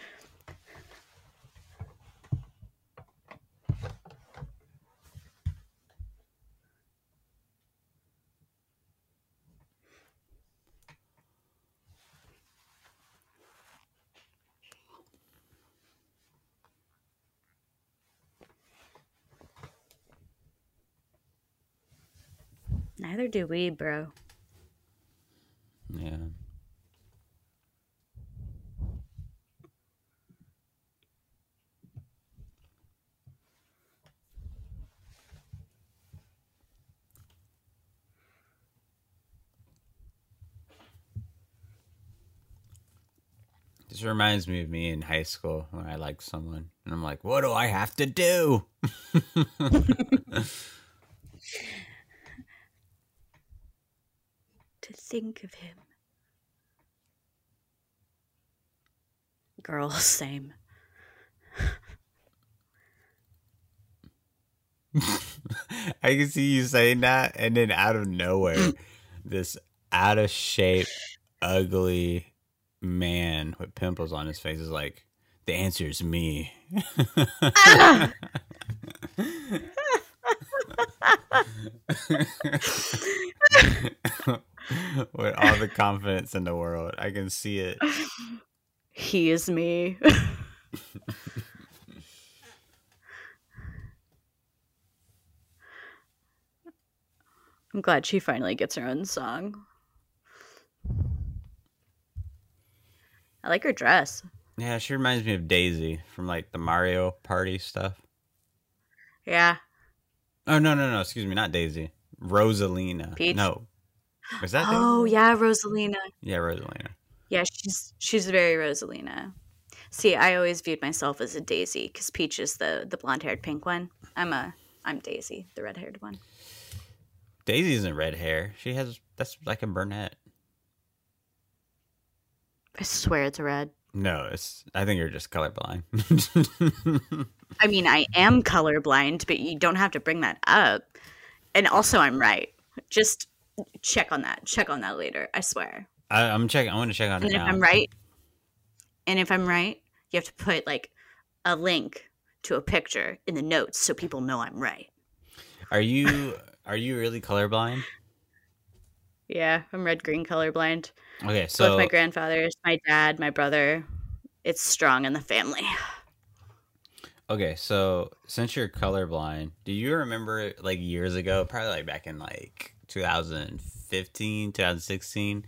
Neither do we, bro. Yeah. This reminds me of me in high school when I liked someone. And I'm like, what do I have to do? To think of him. Girl, same. I can see you saying that. And then out of nowhere, this out of shape, ugly man with pimples on his face is like, the answer is me. Ah! With all the confidence in the world, I can see it. He is me. I'm glad she finally gets her own song. I like her dress. Yeah, she reminds me of Daisy from like the Mario Party stuff. Yeah. Oh, no, no, no. Excuse me. Not Daisy. Rosalina. Peach? No. Was that Oh, Daisy? yeah. Rosalina. Yeah, Rosalina. Yeah, she's she's very Rosalina. See, I always viewed myself as a Daisy because Peach is the, the blonde-haired pink one. I'm a I'm Daisy, the red-haired one. Daisy isn't red hair. She has, that's like a brunette. I swear it's red. No, it's. I think you're just colorblind. I mean, I am colorblind, but you don't have to bring that up. And also, I'm right. Just check on that. Check on that later. I swear. I, I'm checking. I want to check out. And it if now. I'm right, and if I'm right, you have to put like a link to a picture in the notes so people know I'm right. Are you are you really colorblind? Yeah, I'm red green colorblind. Okay, so both my grandfathers, my dad, my brother. It's strong in the family. Okay, so since you're colorblind, do you remember like years ago, probably like back in like two thousand fifteen, two thousand sixteen,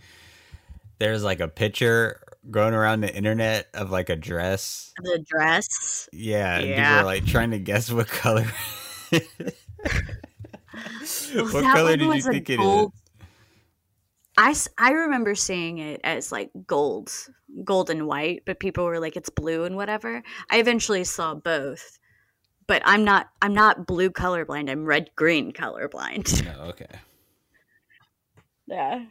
there's like a picture going around the internet of like a dress. The dress? Yeah, yeah. People are like trying to guess what color. Well, what color did you think it is? I, I remember seeing it as like gold, gold and white, but people were like, it's blue and whatever. I eventually saw both, but I'm not I'm not blue colorblind. I'm red green colorblind. Oh, okay. Yeah,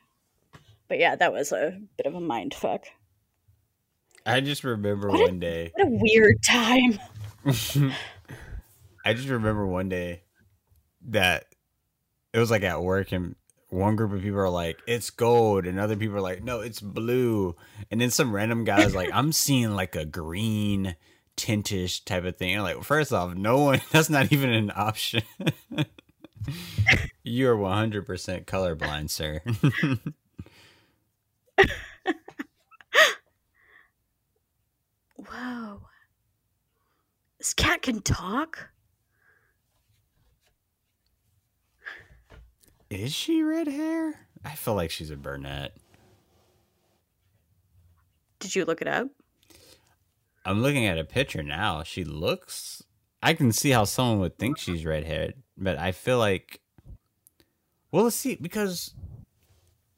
but yeah, that was a bit of a mind fuck. I just remember what one a, day. What a weird time. I just remember one day that it was like at work and. One group of people are like, it's gold. And other people are like, no, it's blue. And then some random guy is like, I'm seeing like a green tintish type of thing. And like, well, first off, no one, that's not even an option. You're one hundred percent colorblind, sir. Whoa. This cat can talk? Is she red hair? I feel like she's a brunette. Did you look it up? I'm looking at a picture now. She looks... I can see how someone would think she's red-haired, but I feel like... Well, let's see, because...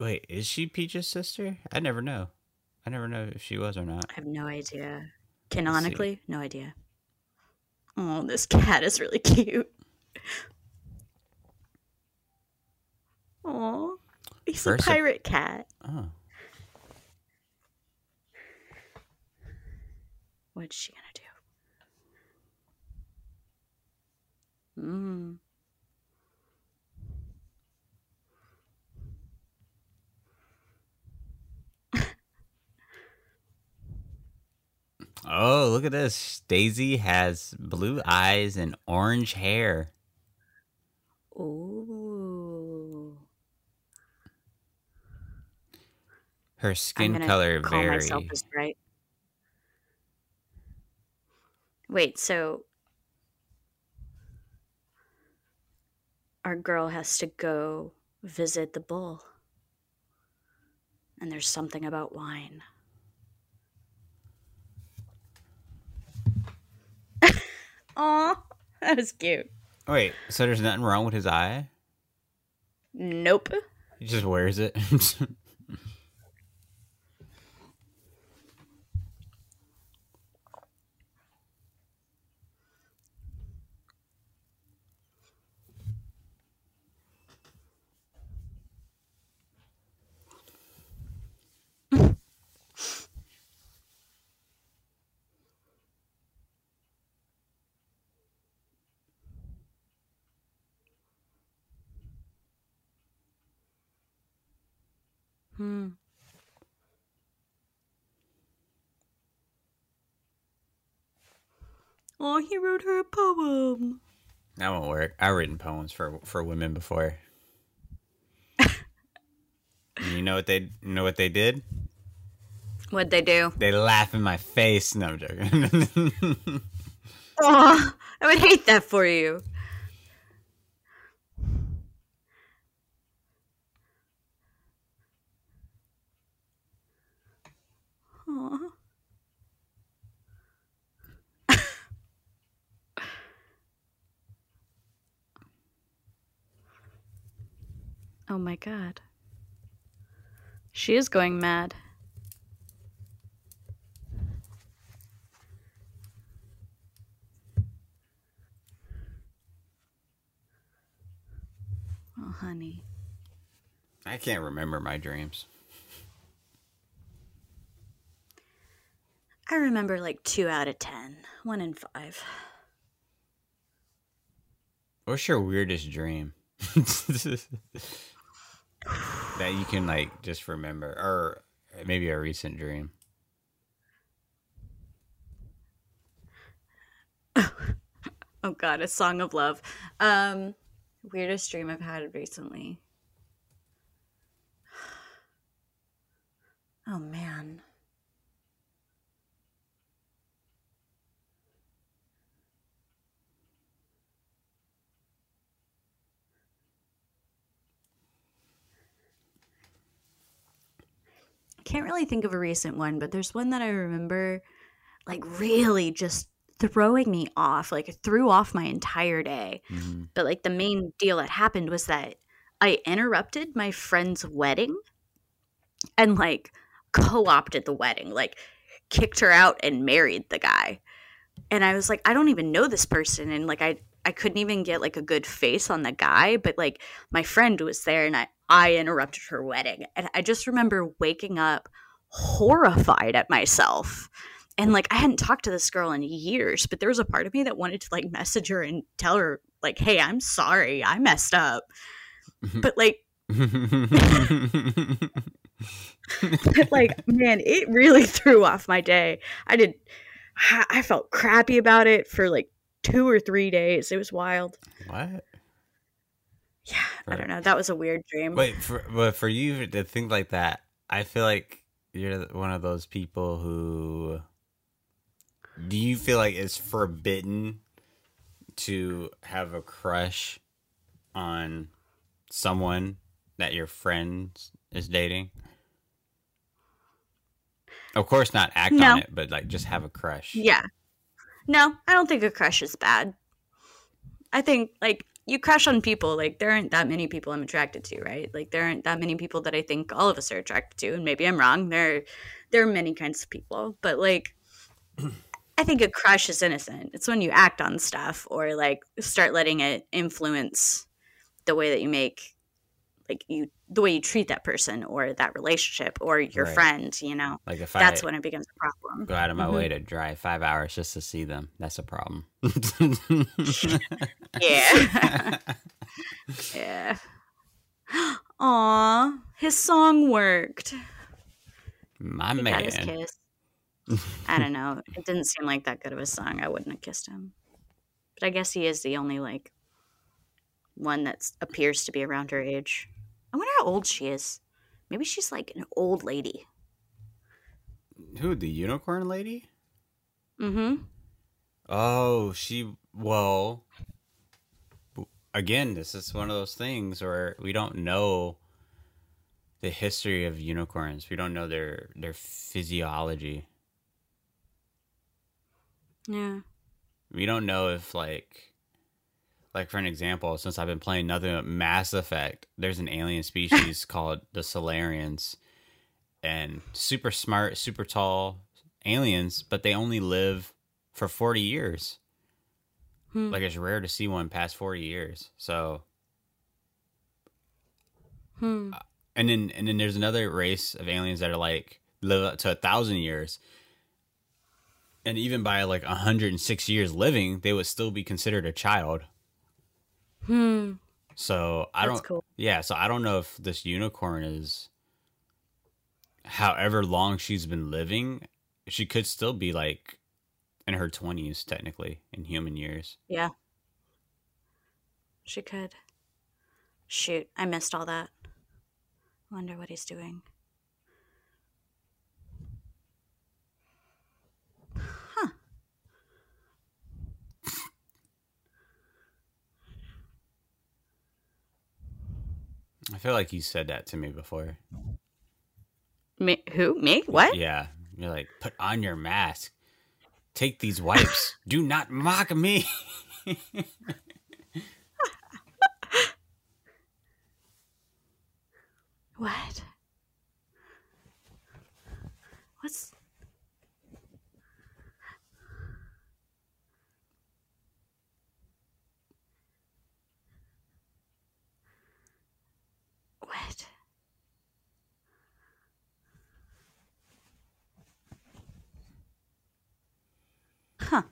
Wait, is she Peach's sister? I never know. I never know if she was or not. I have no idea. Canonically, no idea. Oh, this cat is really cute. Aw, he's First a pirate a... cat. Oh. What's she gonna do? Mm. Oh, look at this. Daisy has blue eyes and orange hair. Ooh. Her skin color call very... myself is right. Wait, so our girl has to go visit the bull. And there's something about wine. Aw, that was cute. Wait, so there's nothing wrong with his eye? Nope. He just wears it. Hmm. Oh, he wrote her a poem. That won't work. I've written poems for for women before. You know what they you know what they did? What'd they do? They laugh in my face. No, I'm joking. Oh, I would hate that for you. Oh my god. She is going mad. Oh, honey. I can't remember my dreams. I remember like two out of ten. One in five. What's your weirdest dream? That you can like just remember, or maybe a recent dream. Oh God, a song of love. Um, weirdest dream I've had recently. Oh man. Can't really think of a recent one, but there's one that I remember like really just throwing me off, like it threw off my entire day. Mm-hmm. But like the main deal that happened was that I interrupted my friend's wedding and like co-opted the wedding, like kicked her out and married the guy. And I was like, I don't even know this person. And like I I couldn't even get like a good face on the guy, but like my friend was there and I I interrupted her wedding. And I just remember waking up horrified at myself. And like, I hadn't talked to this girl in years, but there was a part of me that wanted to like message her and tell her like, hey, I'm sorry, I messed up. But like, but like, man, it really threw off my day. I did. I felt crappy about it for like two or three days. It was wild. What? Yeah, for, I don't know. That was a weird dream. Wait, for, but for you to think like that, I feel like you're one of those people who. Do you feel like it's forbidden to have a crush on someone that your friend is dating? Of course, not act no. on it, but like just have a crush. Yeah. No, I don't think a crush is bad. I think like. You crush on people. Like, there aren't that many people I'm attracted to, right? Like, there aren't that many people that I think all of us are attracted to, and maybe I'm wrong. There, there are many kinds of people, but, like, I think a crush is innocent. It's when you act on stuff or, like, start letting it influence the way that you make, like, you the way you treat that person or that relationship or your right. friend, you know? Like, if That's I when it becomes a problem. Go out of my mm-hmm. way to drive five hours just to see them. That's a problem. Yeah. Yeah. Aw, his song worked. My he man. Got his kiss. I don't know. It didn't seem like that good of a song. I wouldn't have kissed him. But I guess he is the only, like, one that appears to be around her age. I wonder how old she is. Maybe she's like an old lady. Who, the unicorn lady? Mm-hmm. Oh, she, well, again, this is one of those things where we don't know the history of unicorns. We don't know their, their physiology. Yeah. We don't know if, like, like, for an example, since I've been playing nothing but Mass Effect, there's an alien species called the Solarians, and super smart, super tall aliens, but they only live for forty years. Hmm. Like, it's rare to see one past forty years. So, hmm. uh, and then and then there's another race of aliens that are like live up to a thousand years. And even by like one hundred six years living, they would still be considered a child. Hmm. So I That's don't. Cool. Yeah. So I don't know if this unicorn is. However long she's been living, she could still be like, in her twenties technically in human years. Yeah. She could. Shoot, I missed all that. Wonder what he's doing. I feel like you said that to me before. Me, who? Me? What? Yeah. You're like, put on your mask. Take these wipes. Do not mock me. What? What's... What? Huh.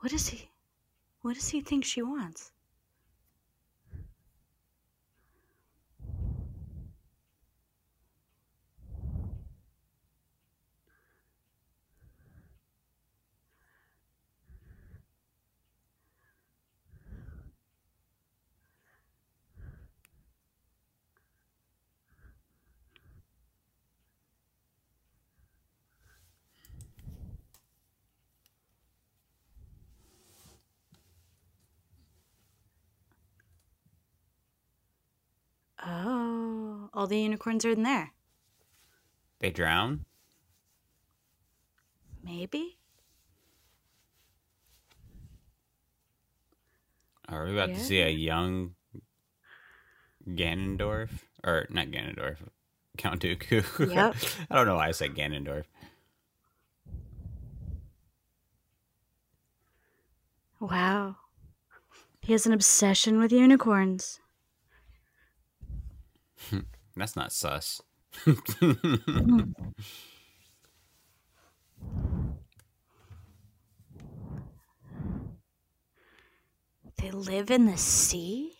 What is he? What does he think she wants? all the unicorns are in there. They drown? Maybe. Are we about yeah. to see a young Ganondorf? Or, not Ganondorf, Count Dooku. Yep. I don't know why I said Ganondorf. Wow. He has an obsession with unicorns. That's not sus. mm. They live in the sea?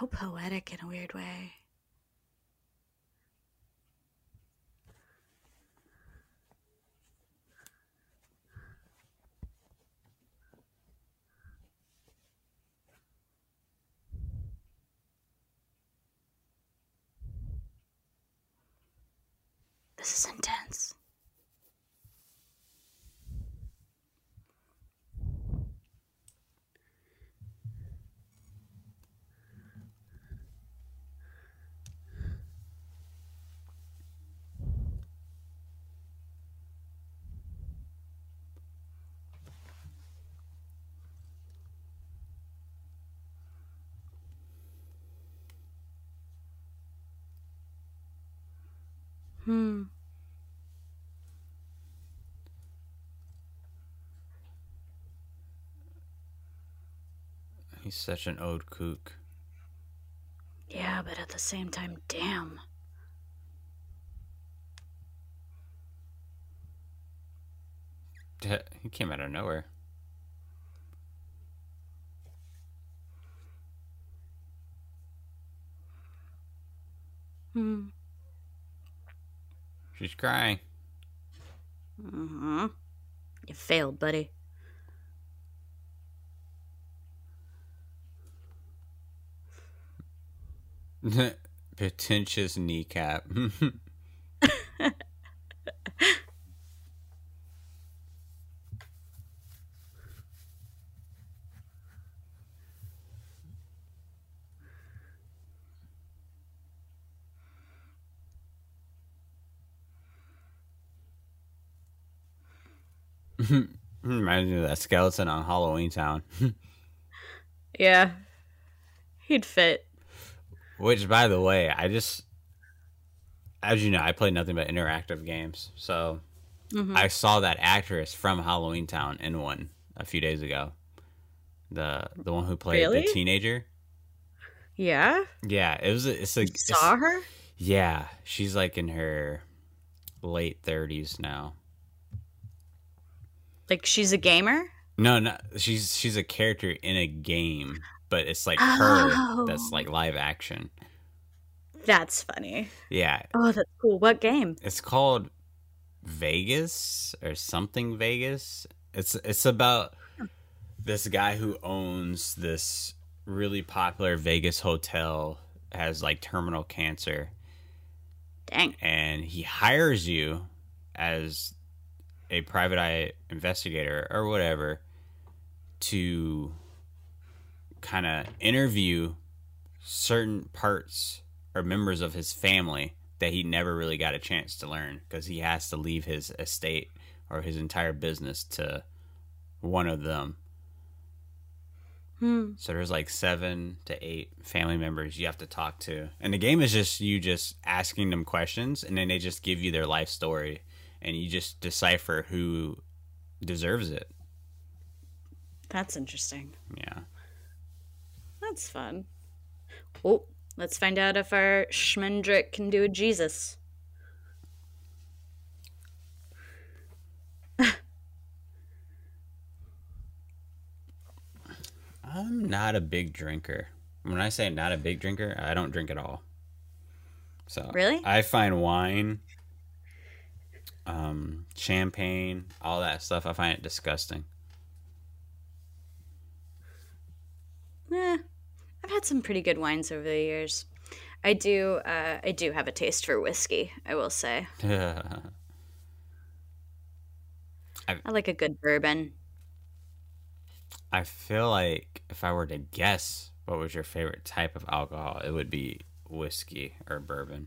How poetic in a weird way. This is intense. Hmm. He's such an old kook. Yeah, but at the same time, damn. He came out of nowhere. Hmm. She's crying. Mm-hmm. You failed, buddy. Pretentious kneecap. Reminds me of that skeleton on Halloween Town. Yeah. He'd fit. Which, by the way, I just... As you know, I play nothing but interactive games. So, mm-hmm. I saw that actress from Halloween Town in one a few days ago. The the one who played really? the teenager. Yeah? Yeah. It was... A, it's a, you it's, saw her? Yeah. She's like in her late thirties now. Like she's a gamer? No, no, she's she's a character in a game, but it's like oh. her that's like live action. That's funny. Yeah. Oh, that's cool. What game? It's called Vegas or something Vegas. It's it's about this guy who owns this really popular Vegas hotel, has like terminal cancer. Dang. And he hires you as a private eye investigator or whatever to kind of interview certain parts or members of his family that he never really got a chance to learn because he has to leave his estate or his entire business to one of them. Hmm. So there's like seven to eight family members you have to talk to. And the game is just you just asking them questions and then they just give you their life story. And you just decipher who deserves it. That's interesting. Yeah. That's fun. Oh, let's find out if our Schmendrick can do a Jesus. I'm not a big drinker. When I say not a big drinker, I don't drink at all. So really? I find wine... um, champagne, all that stuff. I find it disgusting. Eh, I've had some pretty good wines over the years. I do, uh, I do have a taste for whiskey, I will say. I, I like a good bourbon. I feel like if I were to guess what was your favorite type of alcohol, it would be whiskey or bourbon.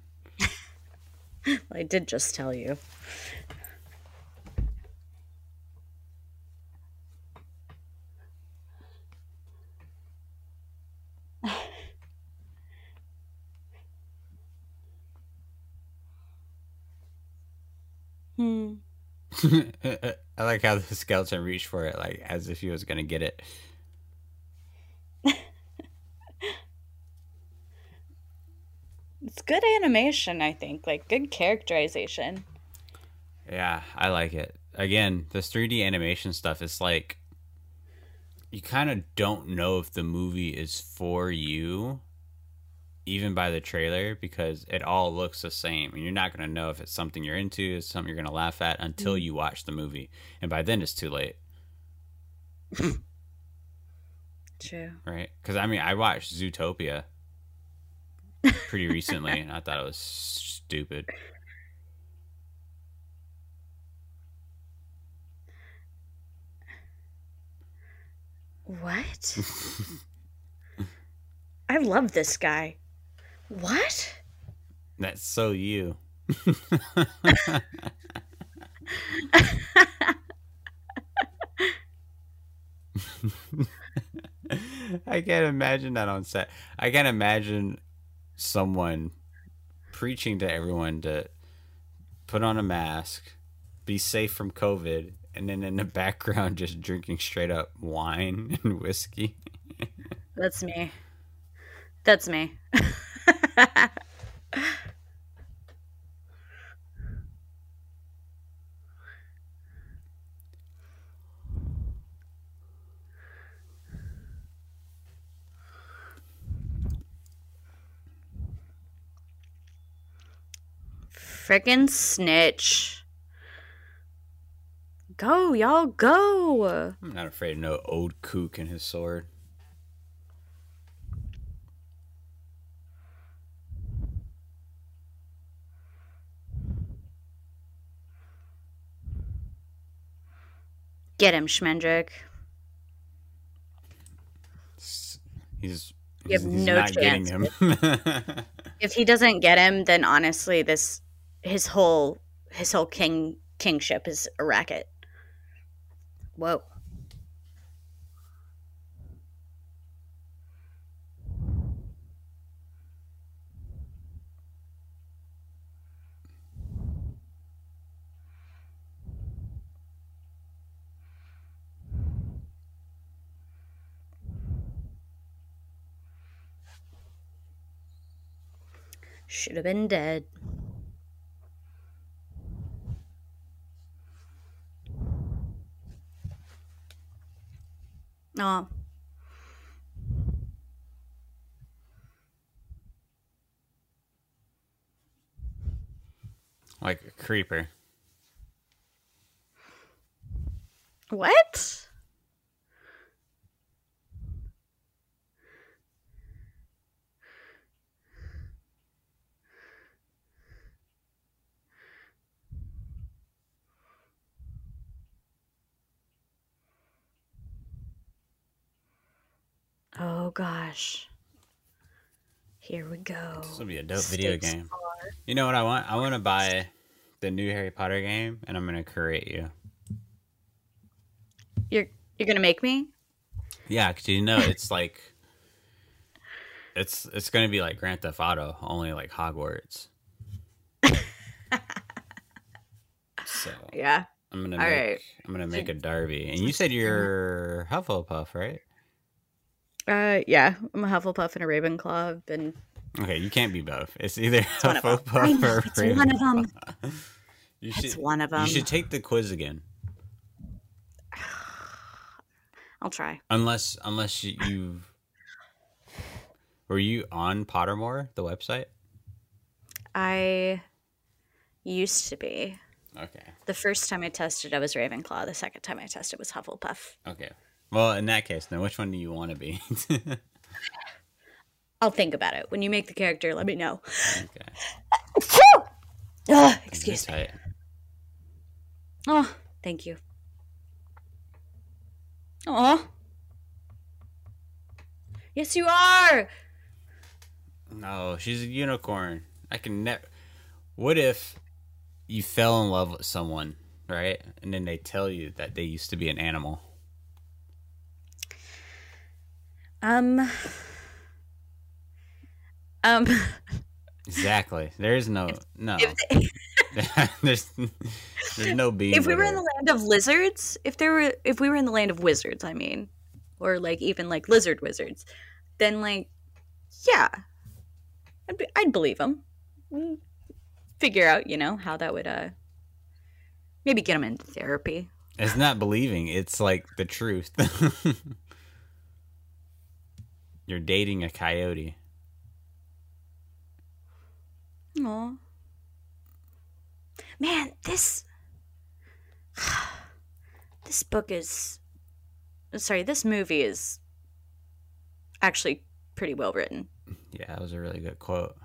Well, I did just tell you. Hmm. I like how the skeleton reached for it, like as if he was gonna get it. It's good animation, I think. Like, good characterization. Yeah, I like it. Again, this three D animation stuff, it's like you kind of don't know if the movie is for you, even by the trailer, because it all looks the same. And you're not going to know if it's something you're into, it's something you're going to laugh at until mm. you watch the movie. And by then, it's too late. True. Right? Because, I mean, I watched Zootopia pretty recently, and I thought it was stupid. What? I love this guy. What? That's so you. I can't imagine that on set. I can't imagine someone preaching to everyone to put on a mask, be safe from COVID, and then in the background just drinking straight up wine and whiskey. That's me. That's me. Frickin' snitch. Go, y'all, go. I'm not afraid of no old kook and his sword. Get him, Schmendrick. He's, he's, you have he's no not chance. Getting him. If he doesn't get him, then honestly, this... His whole his whole king kingship is a racket. Whoa. Should have been dead. No. Like a creeper. What? Oh, gosh. Here we go. This will be a dope Stakes video game. Are... You know what I want? I want to buy the new Harry Potter game, and I'm going to create you. You're you're going to make me? Yeah, because you know it's like... It's it's going to be like Grand Theft Auto, only like Hogwarts. So yeah. I'm going to make, right. I'm gonna make a Darby. And you said you're Hufflepuff, right? Uh, yeah, I'm a Hufflepuff and a Ravenclaw. I've been... Okay, you can't be both. It's either it's Hufflepuff or it's Ravenclaw. One of them. You it's should, one of them. You should take the quiz again. I'll try. Unless, unless you, you... Were you on Pottermore, the website? I used to be. Okay. The first time I tested, I was Ravenclaw. The second time I tested was Hufflepuff. Okay. Well, in that case, then which one do you want to be? I'll think about it. When you make the character, let me know. Okay. Oh, excuse me. Oh, thank you. Oh. Yes, you are. No, she's a unicorn. I can never. What if you fell in love with someone, right? And then they tell you that they used to be an animal. Um. Um. Exactly. There is no no. They, there's there's no being. If we were in the land of lizards, if there were, if we were in the land of wizards, I mean, or like even like lizard wizards, then like, yeah, I'd be, I'd believe them. We'd figure out, you know, how that would uh, maybe get them into therapy. It's not believing. It's like the truth. You're dating a coyote. Aw. Man, this... This book is... Sorry, this movie is actually pretty well written. Yeah, that was a really good quote.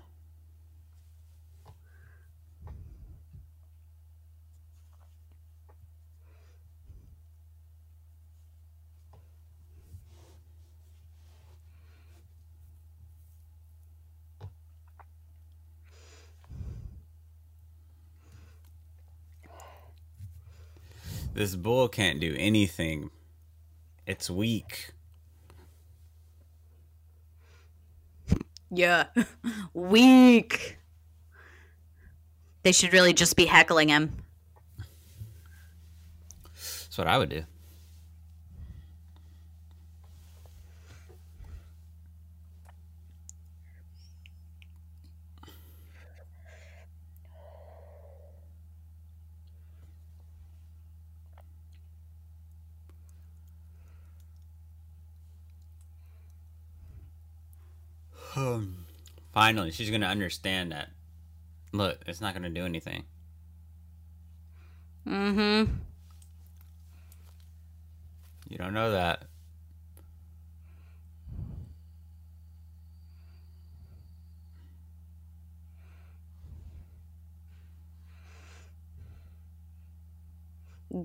This bull can't do anything. It's weak. Yeah. Weak. They should really just be heckling him. That's what I would do. Finally, she's going to understand that. Look, it's not going to do anything. Mm-hmm. You don't know that.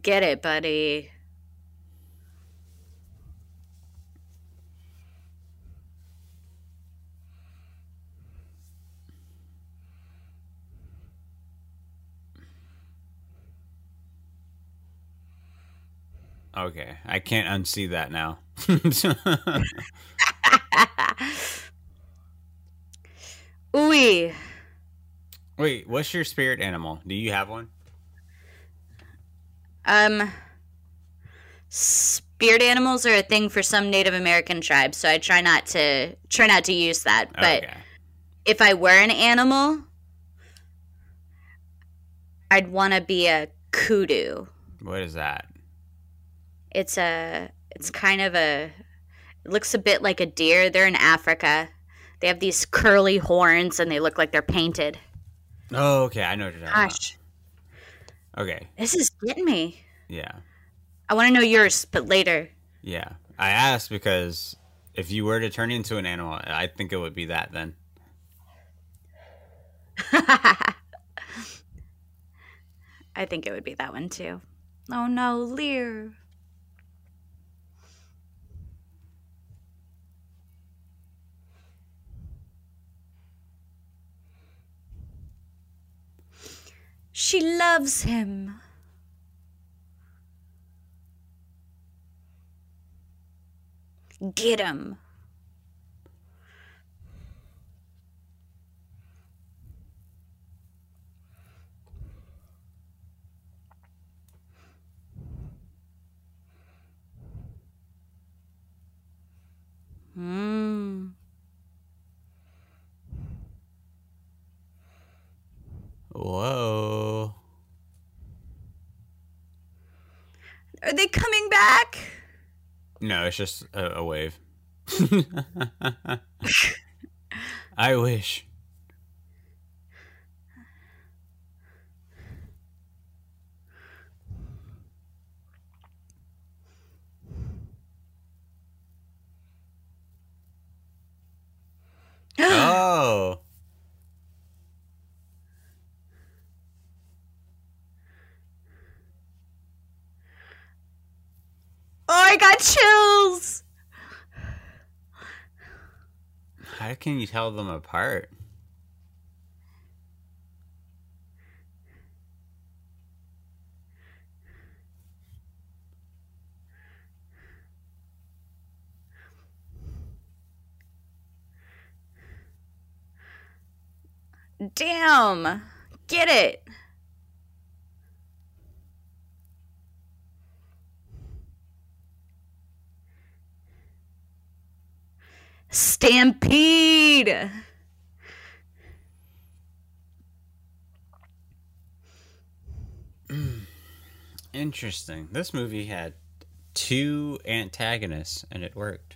Get it, buddy. Okay, I can't unsee that now. Ooh. Wait, what's your spirit animal? Do you have one? Um, spirit animals are a thing for some Native American tribes, so I try not to try not to use that. But okay. If I were an animal, I'd want to be a kudu. What is that? It's a, it's kind of a, it looks a bit like a deer. They're in Africa. They have these curly horns and they look like they're painted. Oh, okay. I know what you're talking Gosh. about. Okay. This is getting me. Yeah. I want to know yours, but later. Yeah. I asked because if you were to turn into an animal, I think it would be that then. I think it would be that one too. Oh no, Lear. She loves him. Get him. Mm. Whoa. Are they coming back? No, it's just a, a wave. I wish. got chills. How can you tell them apart? Damn! Get it! Stampede! Interesting. This movie had two antagonists and it worked.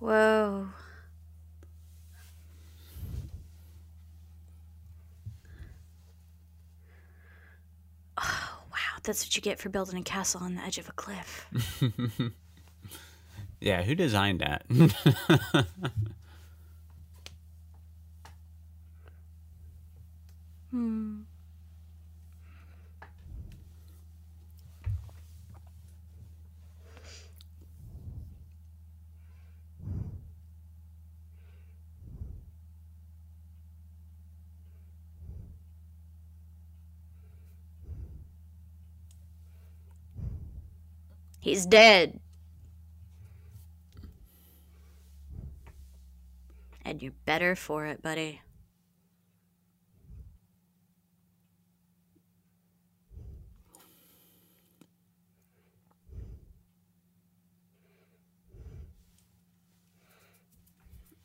Whoa. Oh, wow. That's what you get for building a castle on the edge of a cliff. Yeah, who designed that? hmm. He's dead. And you're better for it, buddy.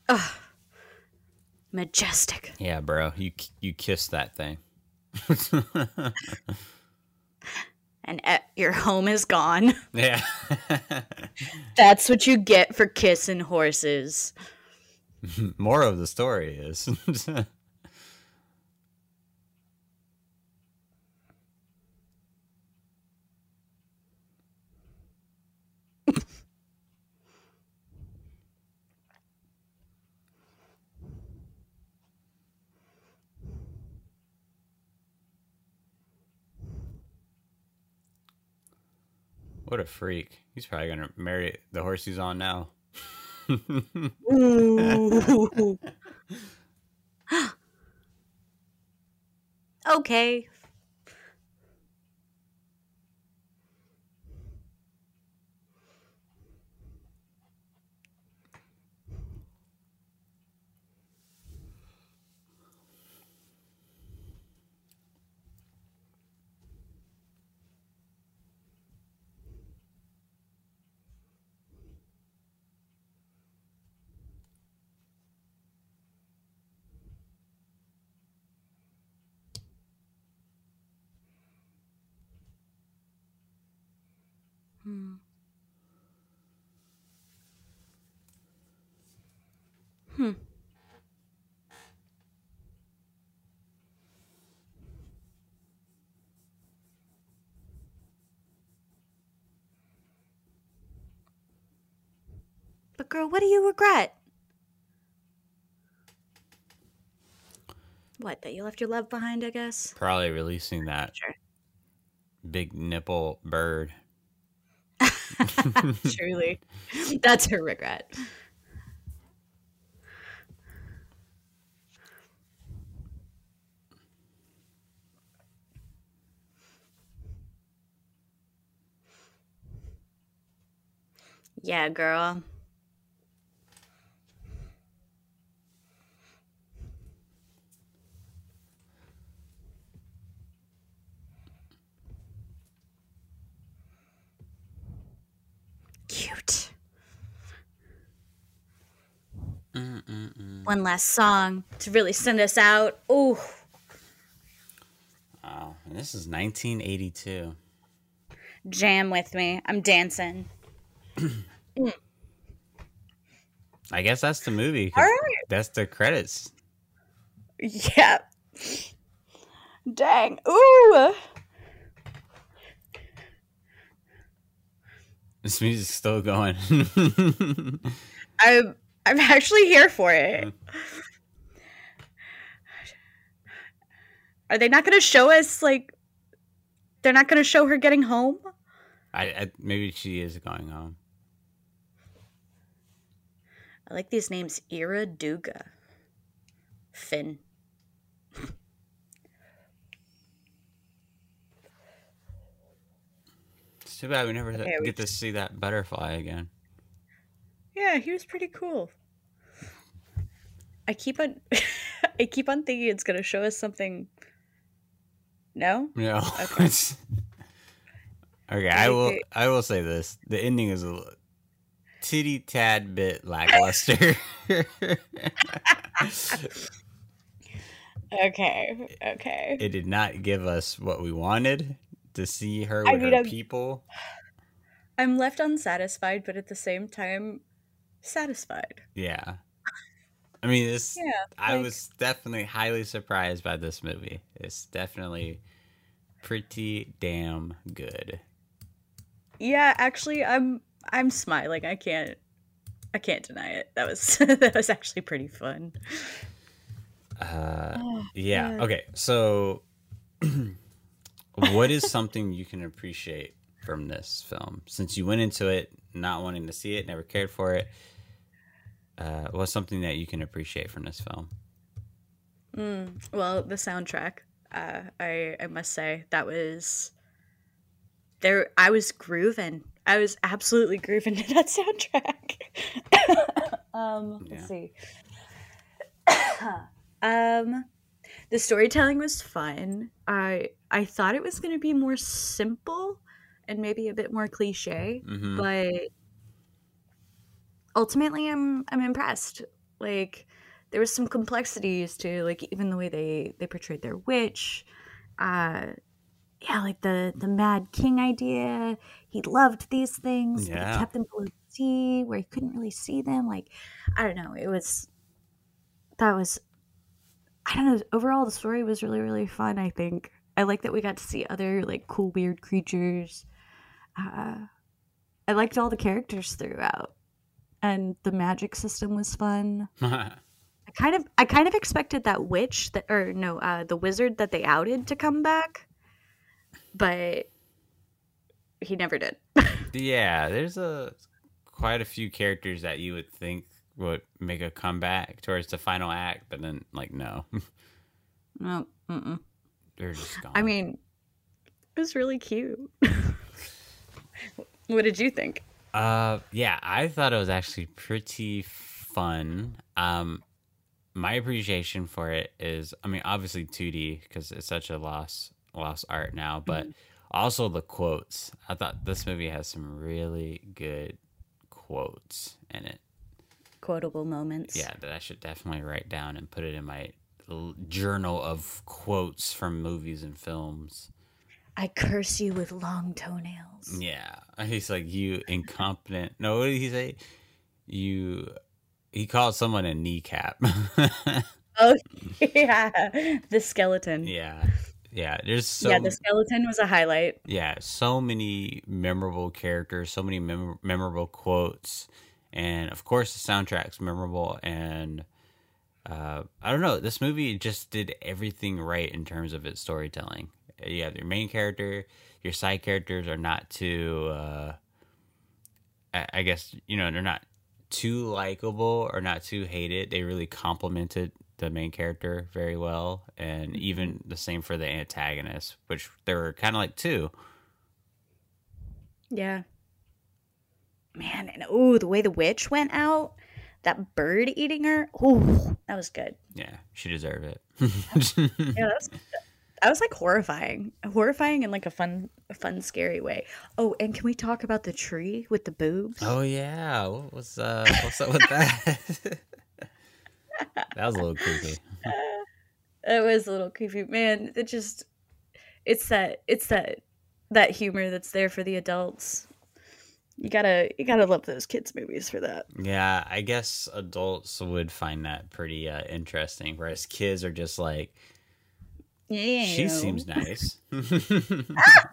Ugh. Majestic. Yeah, bro. You you kissed that thing. And your home is gone. Yeah. That's what you get for kissing horses. More of the story is. What a freak. He's probably going to marry the horse he's on now. Ooh. Okay. Hmm. Hmm. But girl, what do you regret? What, that you left your love behind, I guess? Probably releasing that sure. big nipple bird. Truly. That's her regret. Yeah, girl. Cute. Mm, mm, mm. One last song to really send us out. Ooh. Wow. And this is nineteen eighty-two. Jam with me. I'm dancing. mm. I guess that's the movie. All right. That's the credits. Yeah. Dang. Ooh. This music's still going. I'm I'm actually here for it. Are they not going to show us, like, they're not going to show her getting home? I, I maybe she is going home. I like these names. Ira Duga. Finn. It's too bad we never okay, get we... to see that butterfly again. Yeah, he was pretty cool. I keep on I keep on thinking it's going to show us something. No? No. Okay. Okay, I will I will say this. The ending is a titty tad bit lackluster. Okay. Okay. It did not give us what we wanted to see her with I mean, her I'm, people. I'm left unsatisfied, but at the same time satisfied. Yeah. I mean, this yeah, like, I was definitely highly surprised by this movie. It's definitely pretty damn good. Yeah, actually I'm I'm smiling. I can't I can't deny it. That was that was actually pretty fun. Uh oh, yeah. God. Okay. So what is something you can appreciate from this film? Since you went into it not wanting to see it, never cared for it. Uh what's something that you can appreciate from this film? Mm, well, the soundtrack. Uh, I, I must say that was there. I was grooving. I was absolutely grooving to that soundtrack. um, yeah. Let's see. um, the storytelling was fun. I, I thought it was going to be more simple and maybe a bit more cliche, mm-hmm. but ultimately I'm, I'm impressed. Like, there was some complexities to, like, even the way they, they portrayed their witch. Uh, yeah, like the, the Mad King idea. He loved these things. Yeah. But he kept them below the sea where he couldn't really see them. Like, I don't know. It was, that was, I don't know. Overall, the story was really, really fun, I think. I like that we got to see other, like, cool, weird creatures. Uh, I liked all the characters throughout. And the magic system was fun. Kind of, I kind of expected that witch that, or no, uh, the wizard that they outed to come back, but he never did. Yeah, there's a quite a few characters that you would think would make a comeback towards the final act, but then, like, no, no, mm-mm. They're just gone. I mean, it was really cute. What did you think? Uh, yeah, I thought it was actually pretty fun. Um. My appreciation for it is, I mean, obviously two D because it's such a lost, lost art now, but mm-hmm. also the quotes. I thought this movie has some really good quotes in it. Quotable moments. Yeah, that I should definitely write down and put it in my l- journal of quotes from movies and films. I curse you with long toenails. Yeah. He's like, you incompetent. No, what did he say? You... He called someone a kneecap. Oh, yeah. The skeleton. Yeah. Yeah. There's so Yeah, the skeleton was a highlight. Yeah. So many memorable characters, so many mem- memorable quotes. And, of course, the soundtrack's memorable. And uh, I don't know. This movie just did everything right in terms of its storytelling. You have your main character. Your side characters are not too, uh, I-, I guess, you know, they're not too likable or not too hated. They really complimented the main character very well, and even the same for the antagonist, which there were kind of like two. Yeah, man. And oh, the way the witch went out, that bird eating her, oh, that was good. Yeah, she deserved it. Yeah, that was, that was like horrifying horrifying in like a fun a fun scary way. Oh, and can we talk about the tree with the boobs? Oh yeah, what was uh what's up with that? That was a little creepy. It was a little creepy, man. It just it's that it's that that humor that's there for the adults. You gotta you gotta love those kids movies for that. Yeah, I guess adults would find that pretty uh, interesting, whereas kids are just like, yeah, she seems nice. Ah!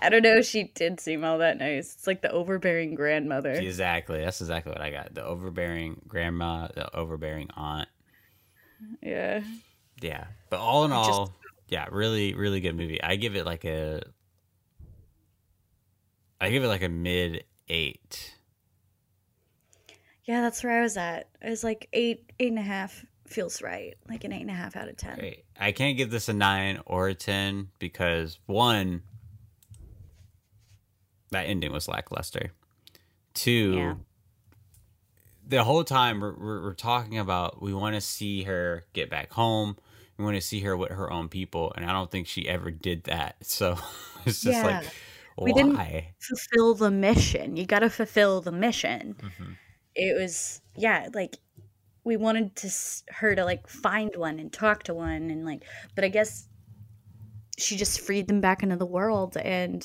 I don't know. She did seem all that nice. It's like the overbearing grandmother. Exactly. That's exactly what I got. The overbearing grandma, the overbearing aunt. Yeah. Yeah. But all in all, Just... yeah, really, really good movie. I give it like a, I give it like a mid eight. Yeah, that's where I was at. I was like eight, eight and a half. Feels right, like an eight and a half out of ten. Right. I can't give this a nine or a ten because one, that ending was lackluster. Two, yeah. the whole time we're, we're, we're talking about we want to see her get back home, we want to see her with her own people, and I don't think she ever did that. So it's just yeah. like, why? We didn't fulfill the mission. You got to fulfill the mission. Mm-hmm. It was yeah, like. We wanted to her to like find one and talk to one and like, but I guess she just freed them back into the world, and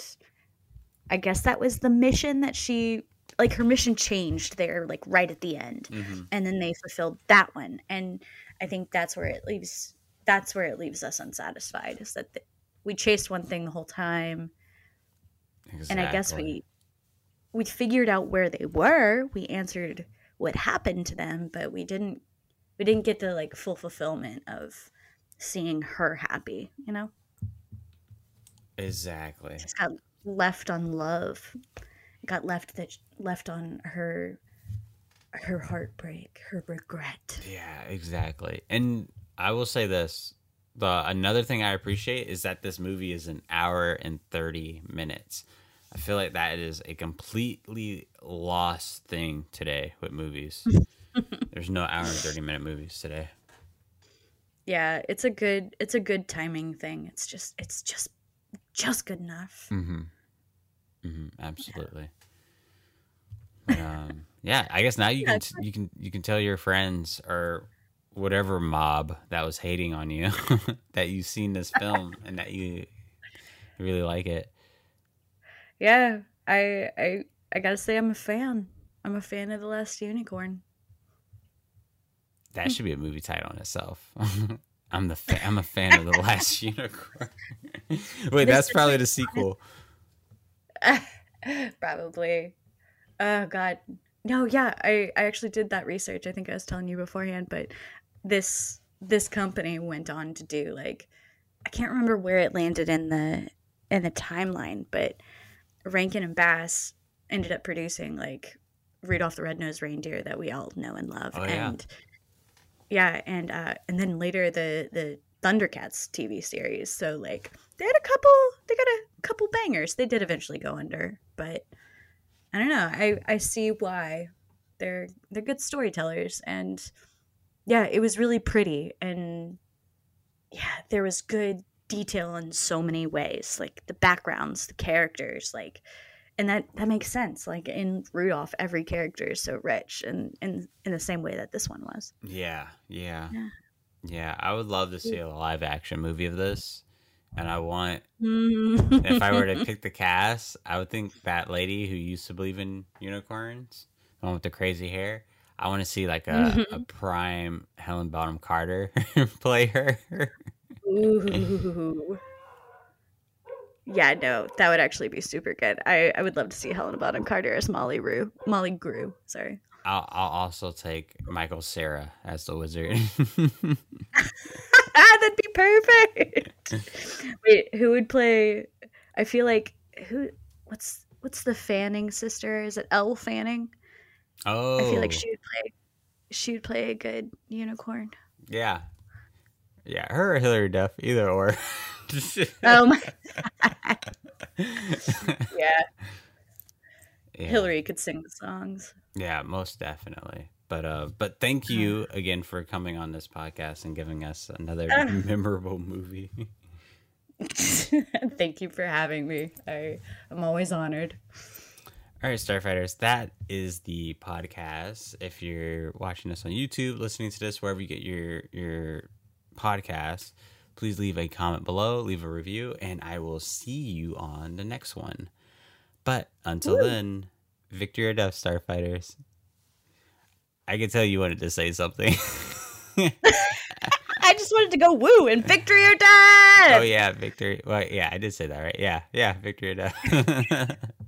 I guess that was the mission that she like her mission changed there like right at the end, mm-hmm. and then they fulfilled that one, and I think that's where it leaves that's where it leaves us unsatisfied is that the, we chased one thing the whole time, exactly. and I guess we we figured out where they were, we answered. What happened to them, but we didn't we didn't get the like full fulfillment of seeing her happy, you know? Exactly. Just got left on love. Got left that left on her her heartbreak, her regret. Yeah, exactly. And I will say this, the another thing I appreciate is that this movie is an hour and thirty minutes. I feel like that is a completely lost thing today with movies. There's no hour and thirty minute movies today. Yeah, it's a good it's a good timing thing. It's just it's just just good enough. Mm-hmm. Mm-hmm. Absolutely. Yeah. Um, yeah, I guess now you yeah, can t- you can you can tell your friends or whatever mob that was hating on you that you've seen this film and that you really like it. Yeah, I I I gotta say I'm a fan. I'm a fan of The Last Unicorn. That should be a movie title in itself. I'm the fa- I'm a fan of The Last Unicorn. Wait, that's probably the sequel. Probably. Oh God, no, yeah, I I actually did that research. I think I was telling you beforehand, but this this company went on to do like I can't remember where it landed in the in the timeline, but. Rankin and Bass ended up producing like Rudolph the Red-Nosed Reindeer that we all know and love, oh, yeah. and yeah, and uh, and then later the the Thundercats T V series. So like they had a couple, they got a couple bangers. They did eventually go under, but I don't know. I I see why they're they're good storytellers, and yeah, it was really pretty, and yeah, there was good. Detail in so many ways, like the backgrounds, the characters, like, and that that makes sense. Like in Rudolph, every character is so rich, and in in the same way that this one was. Yeah, yeah, yeah, yeah. I would love to see a live action movie of this, and I want. Mm. If I were to pick the cast, I would think that lady who used to believe in unicorns, the one with the crazy hair. I want to see like a, mm-hmm. a prime Helena Bonham Carter play her. Ooh. Yeah, no, that would actually be super good. I, I would love to see Helena Bonham Carter as Molly Rue. Molly Gru, sorry. I'll, I'll also take Michael Cera as the wizard. That'd be perfect. Wait, who would play? I feel like who? What's what's the Fanning sister? Is it Elle Fanning? Oh, I feel like she would play. She would play a good unicorn. Yeah. Yeah, her or Hilary Duff, either or. Oh my God. Yeah. yeah. Hilary could sing the songs. Yeah, most definitely. But uh, but thank you again for coming on this podcast and giving us another uh, memorable movie. Thank you for having me. I, I'm always honored. All right, Starfighters, that is the podcast. If you're watching us on YouTube, listening to this, wherever you get your your... podcast, please leave a comment below, leave a review, and I will see you on the next one. But until Woo. Then, victory or death, Starfighters. I can tell you wanted to say something. I just wanted to go woo and victory or death. Oh yeah, victory. Well, yeah, I did say that, right? Yeah, yeah, victory or death.